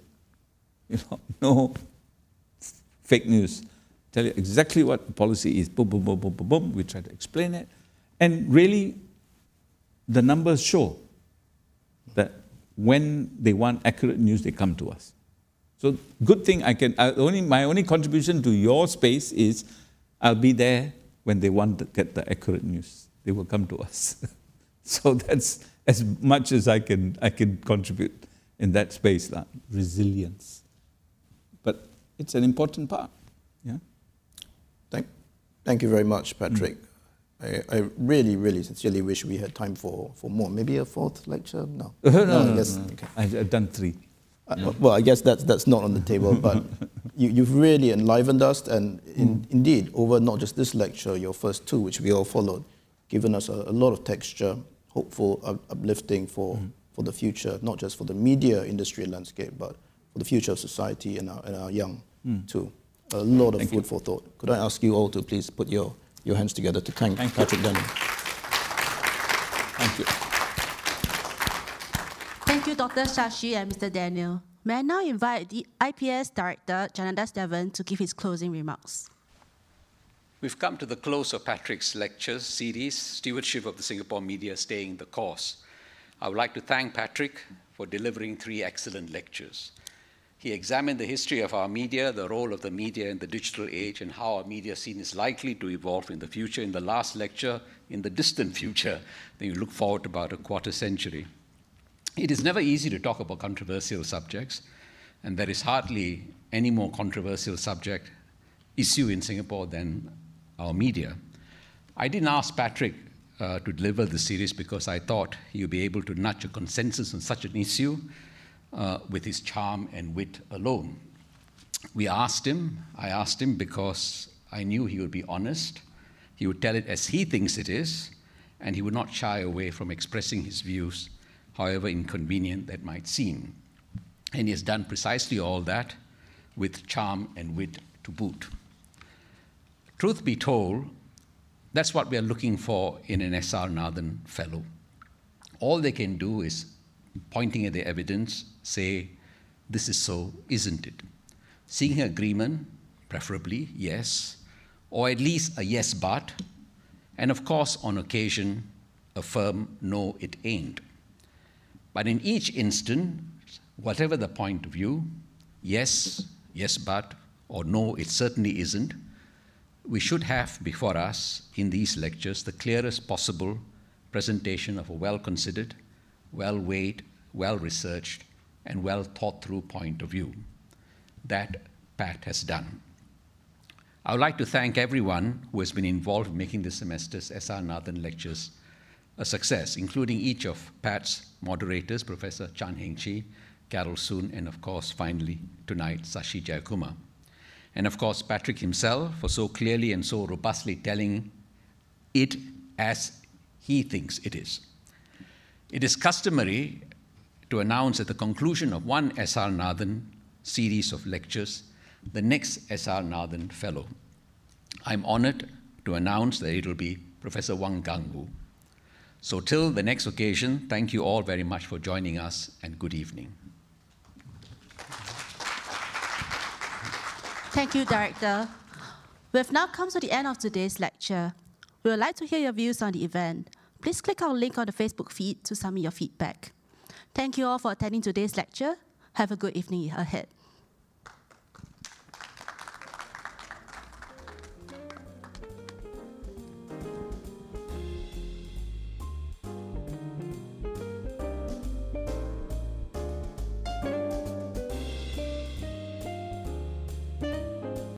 You know, no fake news. Tell you exactly what the policy is. Boom, boom, boom, boom, boom, boom. We try to explain it. And really, the numbers show that when they want accurate news, they come to us. So good thing I can, I only, my only contribution to your space is I'll be there when they want to get the accurate news. They will come to us. So that's as much as I can I can contribute in that space, that resilience. But it's an important part. Yeah. Thank, thank you very much, Patrick. Mm. I, I really, really sincerely wish we had time for, for more. Maybe a fourth lecture? No. no, no, no, no, I guess, no. Okay. I've done three. Uh, yeah. Well, I guess that's, that's not on the table, but you, you've really enlivened us, and in, mm. indeed, over not just this lecture, your first two, which we all followed, given us a, a lot of texture, hopeful, uh, uplifting for, mm. for the future, not just for the media industry landscape, but for the future of society and our, and our young mm. too. a lot of thank food you. for thought. Could I ask you all to please put your, your hands together to thank, thank Patrick you. Daniel. Thank you. Thank you, Doctor Shashi and Mister Daniel. May I now invite the I P S Director, Janadas Devan, to give his closing remarks. We've come to the close of Patrick's lectures series, Stewardship of the Singapore Media Staying the Course. I would like to thank Patrick for delivering three excellent lectures. He examined the history of our media, the role of the media in the digital age, and how our media scene is likely to evolve in the future. In the last lecture, in the distant future, then you look forward to about a quarter century. It is never easy to talk about controversial subjects, and there is hardly any more controversial subject issue in Singapore than our media. I didn't ask Patrick uh, to deliver the series because I thought he would be able to nudge a consensus on such an issue uh, with his charm and wit alone. We asked him, I asked him because I knew he would be honest, he would tell it as he thinks it is, and he would not shy away from expressing his views, however inconvenient that might seem. And he has done precisely all that with charm and wit to boot. Truth be told, that's what we are looking for in an S R Nathan Fellow. All they can do is, pointing at the evidence, say, this is so, isn't it? Seeking agreement, preferably, yes, or at least a yes, but, and of course, on occasion, a firm no, it ain't. But in each instant, whatever the point of view, yes, yes, but, or no, it certainly isn't, we should have before us in these lectures the clearest possible presentation of a well-considered, well-weighed, well-researched, and well-thought-through point of view. That Pat has done. I would like to thank everyone who has been involved in making this semester's S R Nathan Lectures a success, including each of Pat's moderators, Professor Chan Heng Chee, Carol Soon, and of course, finally, tonight, Shashi Jayakumar. And of course, Patrick himself for so clearly and so robustly telling it as he thinks it is. It is customary to announce at the conclusion of one S R Nathan series of lectures, the next S R Nathan Fellow. I'm honored to announce that it will be Professor Wang Gangwu. So till the next occasion, thank you all very much for joining us, and good evening. Thank you, Director. We have now come to the end of today's lecture. We would like to hear your views on the event. Please click our link on the Facebook feed to submit your feedback. Thank you all for attending today's lecture. Have a good evening ahead.